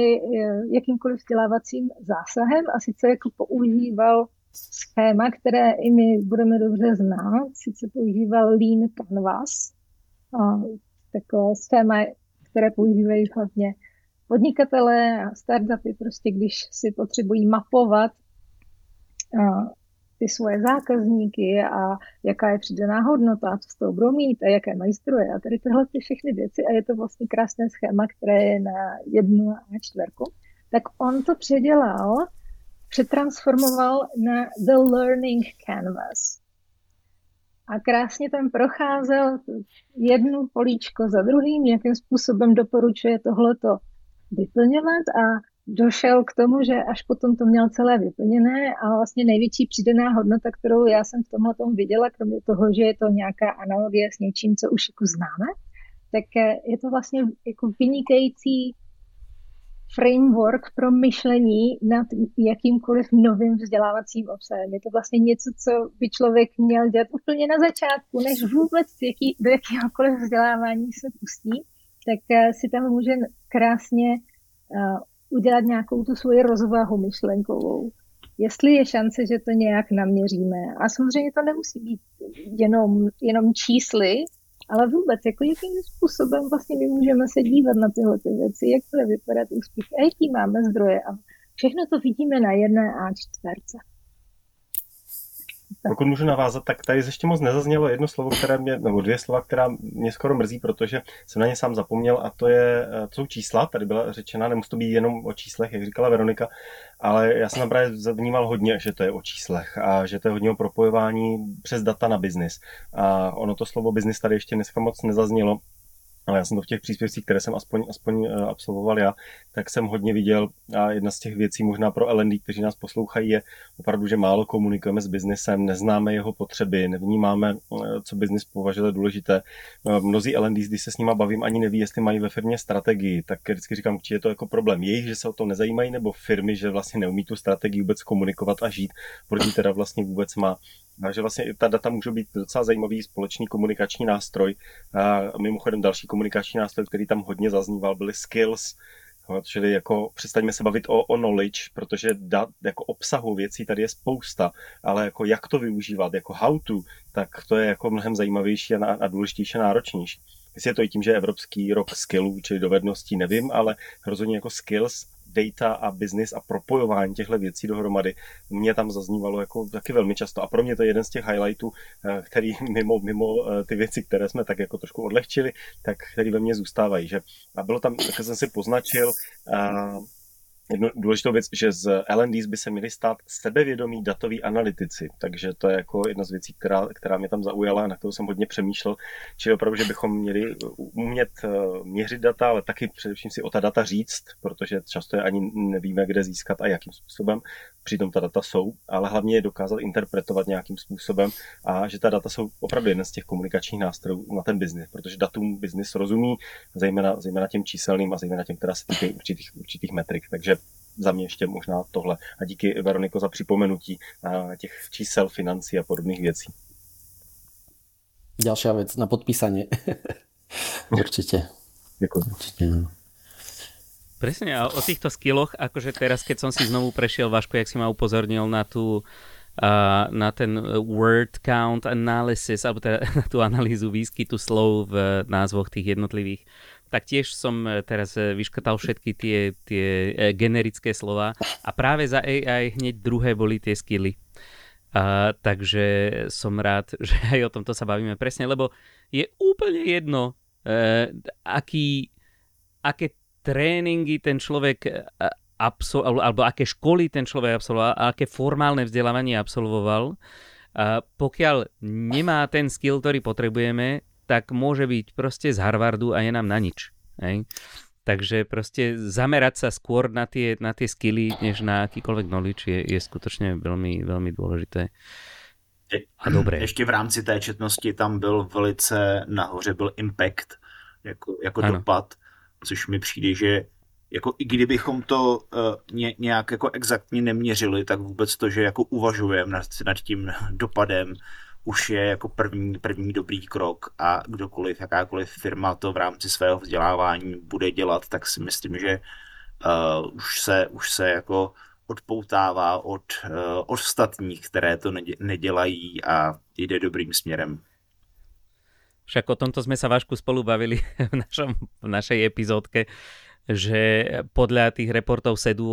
jakýmkoliv vzdělávacím zásahem, a sice jako používal schéma, které i my budeme dobře znát, sice používal Lean Canvas, takové schéma, které používají hlavně podnikatelé a startupy, prostě když si potřebují mapovat ty svoje zákazníky a jaká je přidaná hodnota, co s tou budou mít a jaké mají stroje a tady tyhle ty všechny věci, a je to vlastně krásné schéma, které je na 1/4, tak on to přetransformoval na The Learning Canvas. A krásně tam procházel jednu políčko za druhým, jakým způsobem doporučuje tohleto vyplňovat, a došel k tomu, že až potom to měl celé vyplněné, a vlastně největší přidaná hodnota, kterou já jsem v tomhle tomu viděla, kromě toho, že je to nějaká analogie s něčím, co už jako známe, tak je to vlastně jako vynikající framework pro myšlení nad jakýmkoliv novým vzdělávacím obsahem. Je to vlastně něco, co by člověk měl dělat úplně na začátku, než vůbec do jakéhokoliv vzdělávání se pustí, tak si tam může krásně udělat nějakou tu svoji rozvahu myšlenkovou. Jestli je šance, že to nějak naměříme. A samozřejmě to nemusí být jenom čísly, ale vůbec, jako jakým způsobem vlastně my můžeme se dívat na tyhle ty věci, jak bude vypadat úspěch, a jaký máme zdroje. A všechno to vidíme na 1/4. Pokud můžu navázat, tak tady ještě moc nezaznělo jedno slovo, dvě slova, která mě skoro mrzí, protože jsem na ně sám zapomněl, a to jsou čísla, tady byla řečena, nemusí to být jenom o číslech, jak říkala Veronika, ale já jsem tam právě vnímal hodně, že to je o číslech a že to je hodně o propojování přes data na biznis. A ono to slovo biznis tady ještě dneska moc nezaznělo, ale já jsem to v těch příspěvcích, které jsem aspoň absolvoval já, tak jsem hodně viděl, a jedna z těch věcí možná pro L&D, kteří nás poslouchají, je opravdu, že málo komunikujeme s biznesem, neznáme jeho potřeby, nevnímáme, co biznis považuje za důležité. Mnozí L&D, když se s nima bavím, ani neví, jestli mají ve firmě strategii, tak vždycky říkám, či je to jako problém jejich, že se o to nezajímají, nebo firmy, že vlastně neumí tu strategii vůbec komunikovat a žít, proč ji teda vlastně vůbec má. Takže vlastně i ta data může být docela zajímavý společný komunikační nástroj. A mimochodem další komunikační nástroj, který tam hodně zazníval, byly skills. Čili jako přestaňme se bavit o knowledge, protože jako obsahu věcí tady je spousta, ale jako jak to využívat, jako how to, tak to je jako mnohem zajímavější a důležitější a náročnější. Jestli je to i tím, že je Evropský rok skillů, čili dovedností, nevím, ale rozhodně jako skills, data a business a propojování těchto věcí dohromady mě tam zaznívalo jako taky velmi často. A pro mě to je jeden z těch highlightů, který mimo ty věci, které jsme tak jako trošku odlehčili, tak který ve mně zůstávají. Že? A bylo tam, tak jsem si poznačil jednu důležitou věc, že z L&D by se měli stát sebevědomí datoví analytici, takže to je jako jedna z věcí, která mě tam zaujala a na kterou jsem hodně přemýšlel, čili opravdu, že bychom měli umět měřit data, ale taky především si o ta data říct, protože často je ani nevíme, kde získat a jakým způsobem, přitom ta data jsou, ale hlavně je dokázat interpretovat nějakým způsobem, a že ta data jsou opravdu jeden z těch komunikačních nástrojů na ten biznis, protože datům biznis rozumí, zejména těm číselným a zejména těm, která se týkají určitých metrik, takže za mě ještě možná tohle. A díky, Veroniko, za připomenutí těch čísel, financí a podobných věcí. Ďalšia vec na podpísanie. Určite. Ďakujem. Určite. Presne, a o týchto skilloch, akože teraz, keď som si znovu prešiel, Vašku, jak si ma upozornil na na ten word count analysis, alebo teda na tú analýzu výskytu slov v názvoch tých jednotlivých tak tiež som teraz vyškrtal všetky tie generické slova a práve za AI hneď druhé boli tie skilly. Takže som rád, že aj o tomto sa bavíme presne, lebo je úplne jedno, aké tréningy ten človek absolvoval, alebo aké školy ten človek absolvoval, aké formálne vzdelávanie absolvoval. Pokiaľ nemá ten skill, ktorý potrebujeme, tak môže byť proste z Harvardu a je nám na nič. Hej? Takže proste zamerať sa skôr na tie skilly, než na akýkoľvek knowledge je skutočne veľmi, veľmi dôležité. A dobré. Ještě v rámci té četnosti tam byl velice nahoře, byl Impact jako dopad, což mi přijde, že jako i kdybychom to nějak jako exaktně neměřili, tak vůbec to, že jako uvažujeme nad tím dopadem, už je jako první dobrý krok a kdokoliv, jakákoliv firma to v rámci svého vzdělávání bude dělat, tak si myslím, že už se jako odpoutává od ostatních, které to nedělají a jde dobrým směrem. Však o tomto sme sa, Vášku, spolu bavili v našej epizódke, že podľa tých reportov SEDU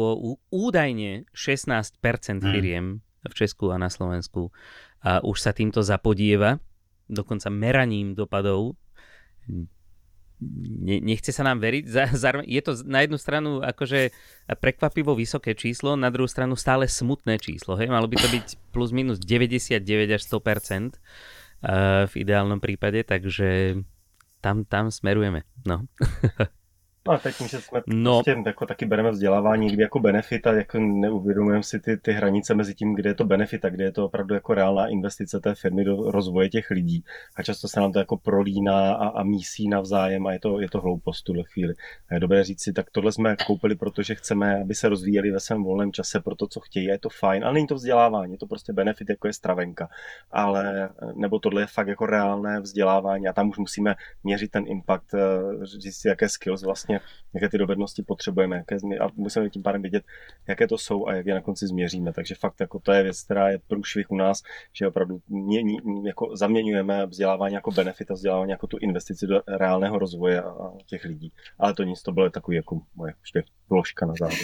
údajne 16% firiem v Česku a na Slovensku a už sa týmto zapodieva, dokonca meraním dopadov. Nechce sa nám veriť. Je to na jednu stranu akože prekvapivo vysoké číslo, na druhú stranu stále smutné číslo. Hej? Malo by to byť plus minus 99 až 100% v ideálnom prípade, takže tam smerujeme. No. A teď my se jsme prostě jako taky bereme vzdělávání někdy jako benefit a jako neuvědomujeme si ty hranice mezi tím, kde je to benefit a kde je to opravdu jako reálná investice té firmy do rozvoje těch lidí. A často se nám to jako prolíná a mísí navzájem a je to hloupost tuhle chvíli. A je dobré říct si, tak tohle jsme koupili, protože chceme, aby se rozvíjeli ve svém volném čase pro to, co chtějí, a je to fajn. Ale není to vzdělávání, je to prostě benefit, jako je stravenka. Ale nebo tohle je fakt jako reálné vzdělávání a tam už musíme měřit ten impact, říct si, jaké skills vlastně, jaké ty dovednosti potřebujeme, a musíme tím pádem vědět, jaké to jsou a jak je na konci změříme. Takže fakt jako to je věc, která je průšvih u nás, že opravdu jako zaměňujeme vzdělávání jako benefit a vzdělávání jako tu investici do reálného rozvoje a těch lidí. Ale to nic, to bylo takový jako moje ještě vložka na závěr.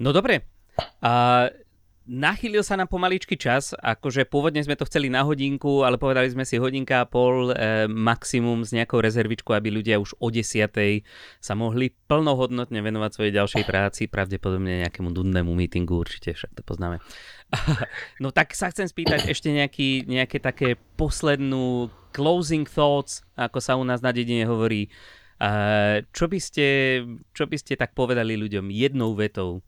No dobré. Nachýlil sa nám pomaličky čas, akože pôvodne sme to chceli na hodinku, ale povedali sme si hodinka a pol maximum s nejakou rezervičkou, aby ľudia už o 10:00 sa mohli plnohodnotne venovať svojej ďalšej práci, pravdepodobne nejakému dudnému meetingu, určite však to poznáme. No tak sa chcem spýtať ešte nejaké také poslednú closing thoughts, ako sa u nás na dedine hovorí. Čo by ste tak povedali ľuďom jednou vetou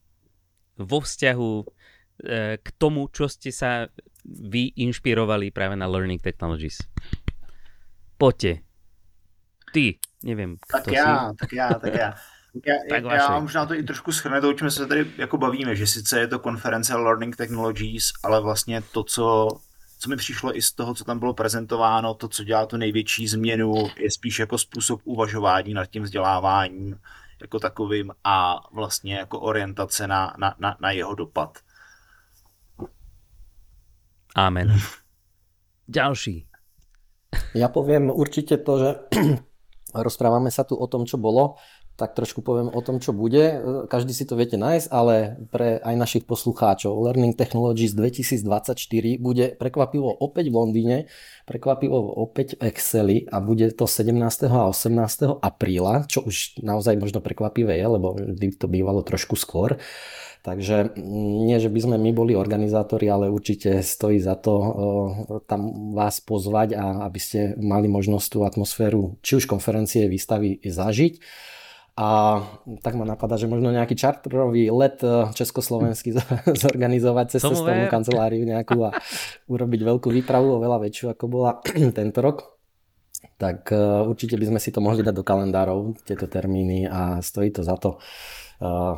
vo vzťahu k tomu, čo ste sa vy inšpirovali práve na Learning Technologies? Poďte. Ty, neviem, kto si. Tak já. Já možná to i trošku shrnu, o čem se tady jako bavíme, že sice je to konference Learning Technologies, ale vlastně to, co mi přišlo i z toho, co tam bylo prezentováno, to, co dělá tu největší změnu, je spíš jako způsob uvažování nad tím vzděláváním jako takovým a vlastně jako orientace na jeho dopad. Amen. Ďalší. Ja poviem určite to, že rozprávame sa tu o tom, čo bolo, tak trošku poviem o tom, čo bude. Každý si to viete nájsť, ale pre aj našich poslucháčov Learning Technologies 2024 bude prekvapivo opäť v Londýne, prekvapivo opäť v Exceli a bude to 17. a 18. apríla, čo už naozaj možno prekvapivé je, lebo vždy to bývalo trošku skôr. Takže nie, že by sme my boli organizátori, ale určite stojí za to tam vás pozvať a aby ste mali možnosť tú atmosféru, či už konferencie, výstavy zažiť. A tak ma napadá, že možno nejaký čartrový let československý zorganizovať cez cestovnú kanceláriu nejakú a urobiť veľkú výpravu, oveľa väčšiu, ako bola tento rok. Tak určite by sme si to mohli dať do kalendárov, tieto termíny, a stojí to za to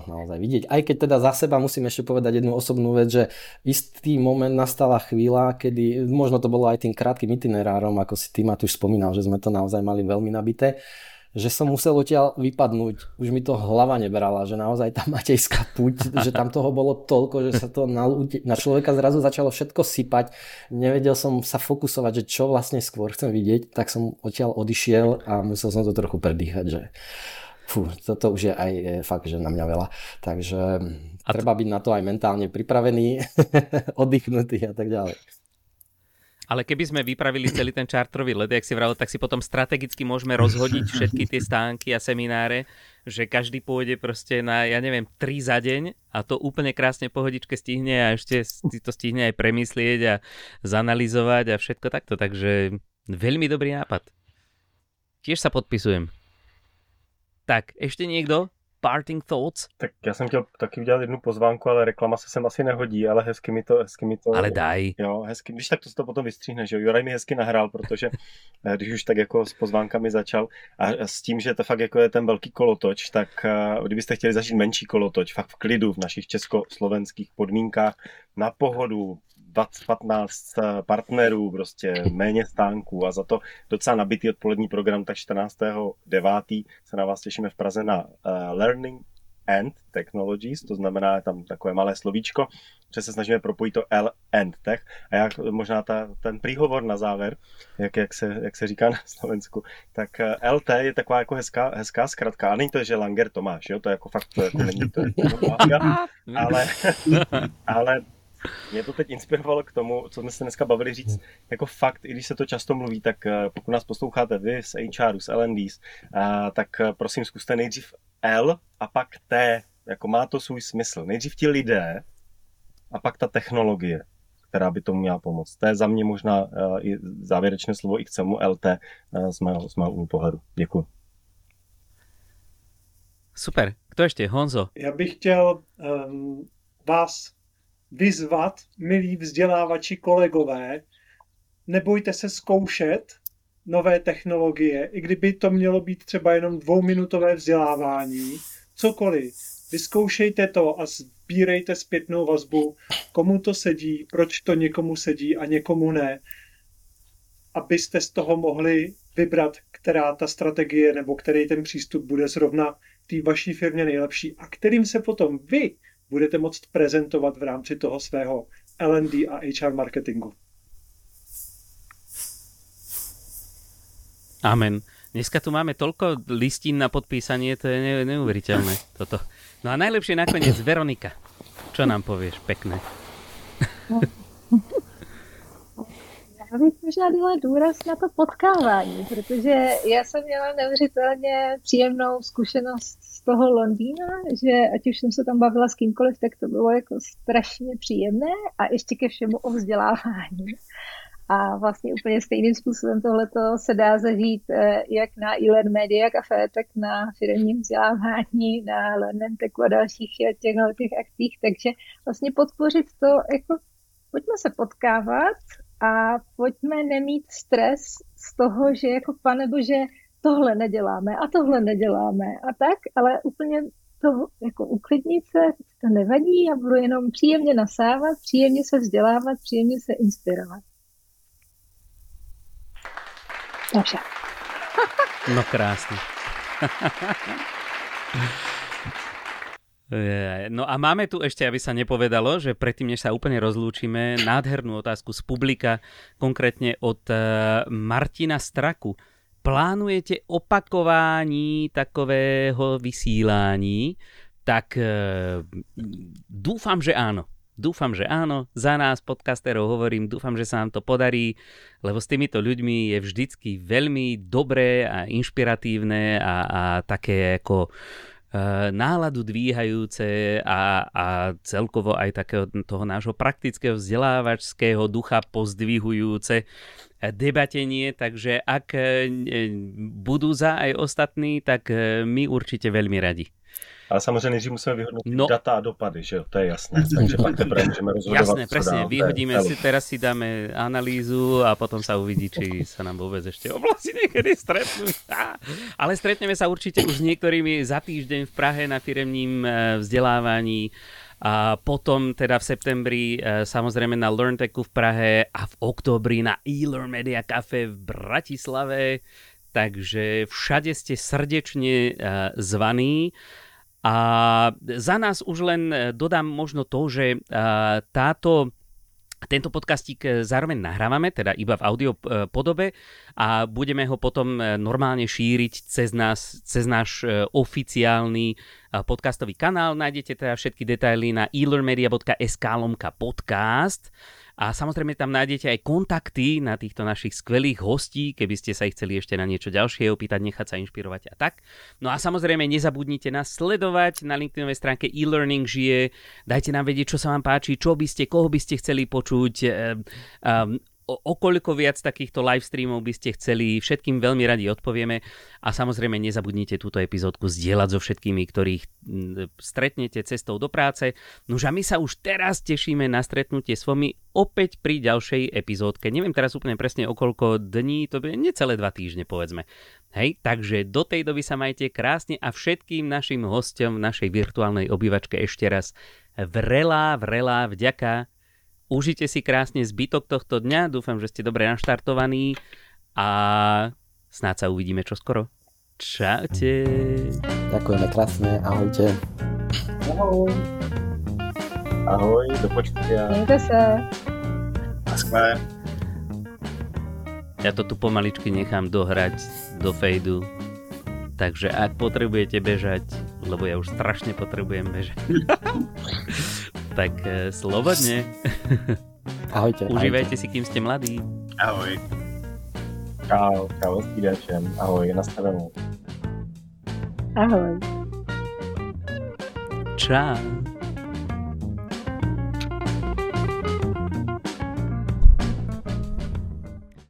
naozaj vidieť. Aj keď teda za seba musím ešte povedať jednu osobnú vec, že istý moment nastala chvíľa, kedy možno to bolo aj tým krátkym itinerárom, ako si ty, Matúš, spomínal, že sme to naozaj mali veľmi nabité, že som musel odtiaľ vypadnúť. Už mi to hlava neberala, že naozaj tá Matejská púť, že tam toho bolo toľko, že sa to na človeka zrazu začalo všetko sypať. Nevedel som sa fokusovať, že čo vlastne skôr chcem vidieť, tak som odtiaľ odišiel a musel som to trochu predýchať, že fú, toto už je aj fakt, že na mňa veľa. Takže treba byť na to aj mentálne pripravený, oddychnutý a tak ďalej. Ale keby sme vypravili celý ten čartrový let, jak si vravel, tak si potom strategicky môžeme rozhodiť všetky tie stánky a semináre, že každý pôjde proste na, ja neviem, 3 za deň a to úplne krásne pohodičke stihne a ešte si to stihne aj premyslieť a zanalyzovať a všetko takto. Takže veľmi dobrý nápad. Tiež sa podpisujem. Tak, ešte niekto? Parting thoughts? Tak já jsem chtěl taky udělat jednu pozvánku, ale reklama se sem asi nehodí, ale hezky mi to... Ale daj. Jo, hezky, když tak to potom vystříhneš, jo. Juraj mi hezky nahrál, protože když už tak jako s pozvánkami začal a s tím, že to fakt jako je ten velký kolotoč, tak kdybyste chtěli zažít menší kolotoč, fakt v klidu, v našich československých podmínkách, na pohodu, 15 partnerů, prostě méně stánků a za to docela nabitý odpolední program, tak 14.9. se na vás těšíme v Praze na Learning and Technologies, to znamená tam takové malé slovíčko, že se snažíme propojit to L and Tech a jak možná ten príhovor na závěr, jak se říká na Slovensku, tak LT je taková jako hezká zkratka, a není to, že Langer Tomáš, jo, to je jako fakt, to není to, ale mě to teď inspirovalo k tomu, co jsme se dneska bavili říct, jako fakt, i když se to často mluví, tak pokud nás posloucháte vy z HRu, z L&Ds, tak prosím zkuste nejdřív L a pak T, jako má to svůj smysl. Nejdřív ti lidé a pak ta technologie, která by tomu měla pomoct. To je za mě možná i závěrečné slovo i k celému LT z mého úhlu pohledu. Děkuji. Super. Kdo ještě? Honzo. Já bych chtěl vás vyzvat, milí vzdělávači kolegové, nebojte se zkoušet nové technologie, i kdyby to mělo být třeba jenom 2minutové vzdělávání, cokoliv. Vyzkoušejte to a sbírejte zpětnou vazbu, komu to sedí, proč to někomu sedí a někomu ne, abyste z toho mohli vybrat, která ta strategie nebo který ten přístup bude zrovna té vaší firmě nejlepší a kterým se potom vy budete moct prezentovat v rámci toho svého L&D a HR marketingu. Amen. Dneska tu máme toľko listín na podpísanie, to je neuveriteľné toto. No a najlepšie nakoniec Veronika. Čo nám povieš pekné? Já bych možná dala důraz na to potkávání, protože já jsem měla neuvěřitelně příjemnou zkušenost z toho Londýna, že ať už jsem se tam bavila s kýmkoliv, tak to bylo jako strašně příjemné a ještě ke všemu o vzdělávání. A vlastně úplně stejným způsobem tohleto se dá zažít jak na e-Learn Media Café, tak na firemním vzdělávání, na LearnTechu a dalších těch akcích, takže vlastně podpořit to, jako pojďme se potkávat, a pojďme nemít stres z toho, že jako panebože tohle neděláme a tohle neděláme a tak, ale úplně to jako uklidnit se, to nevadí a budu jenom příjemně nasávat, příjemně se vzdělávat, příjemně se inspirovat. Dobře. No krásně. No a máme tu ešte, aby sa nepovedalo, že predtým, než sa úplne rozlúčime, nádhernú otázku z publika, konkrétne od Martina Straku. Plánujete opakování takového vysílání? Tak dúfam, že áno. Dúfam, že áno, za nás podcasterov hovorím, dúfam, že sa nám to podarí, lebo s týmito ľuďmi je vždycky veľmi dobré a inšpiratívne a také ako náladu dvíhajúce a celkovo aj takého toho nášho praktického vzdelávačského ducha pozdvihujúce debatenie, takže ak budú za aj ostatní, tak my určite veľmi radi. Ale samozřejmě, že musíme vyhodnotit data a dopady, že jo, to je jasné, takže pak teprve můžeme rozhodovat. Jasné, přesně, vyhodíme si, teraz si dáme analýzu a potom sa uvidí, či sa nám vůbec ještě oblasti někdy stretnú. Ale stretneme sa určite už s niektorými za týždeň v Prahe na firemním vzdělávání a potom teda v septembri samozrejme na LearnTechu v Prahe a v októbri na e-Learn Media Café v Bratislave. takže všade ste srdečne zvaní. A za nás už len dodám možno to, že tento podcastík zároveň nahrávame, teda iba v audio podobe a budeme ho potom normálne šíriť cez náš oficiálny podcastový kanál. Nájdete teda všetky detaily na elearnmedia.sk/podcast a samozrejme tam nájdete aj kontakty na týchto našich skvelých hostí, keby ste sa ich chceli ešte na niečo ďalšie opýtať, nechať sa inšpirovať a tak. No a samozrejme nezabudnite nás sledovať na LinkedInovej stránke e-learning žije. Dajte nám vedieť, čo sa vám páči, koho by ste chceli počuť, okoľko viac takýchto live streamov by ste chceli, všetkým veľmi radi odpovieme a samozrejme nezabudnite túto epizódku zdieľať so všetkými, ktorých stretnete cestou do práce. Nož a my sa už teraz tešíme na stretnutie s vami opäť pri ďalšej epizódke. Neviem teraz úplne presne o koľko dní, to bude necelé 2 týždne povedzme. Hej, takže do tej doby sa majte krásne a všetkým našim hostom v našej virtuálnej obývačke ešte raz vrelá vďaka. Užite si krásne zbytok tohto dňa, dúfam, že ste dobre naštartovaní a snáď sa uvidíme čoskoro. Čaute. Ďakujeme krásne, ahojte. Ahoj. Ahoj, do počutia. Majte sa. Naschle. Ja to tu pomaličky nechám dohrať do fejdu, takže ak potrebujete bežať, lebo ja už strašne potrebujem bežať. Tak slobodne. Ahojte. Užívajte si, kým ste mladí. Ahoj. Čau, s týdačem. Ahoj, nastavenou. Ahoj. Čau.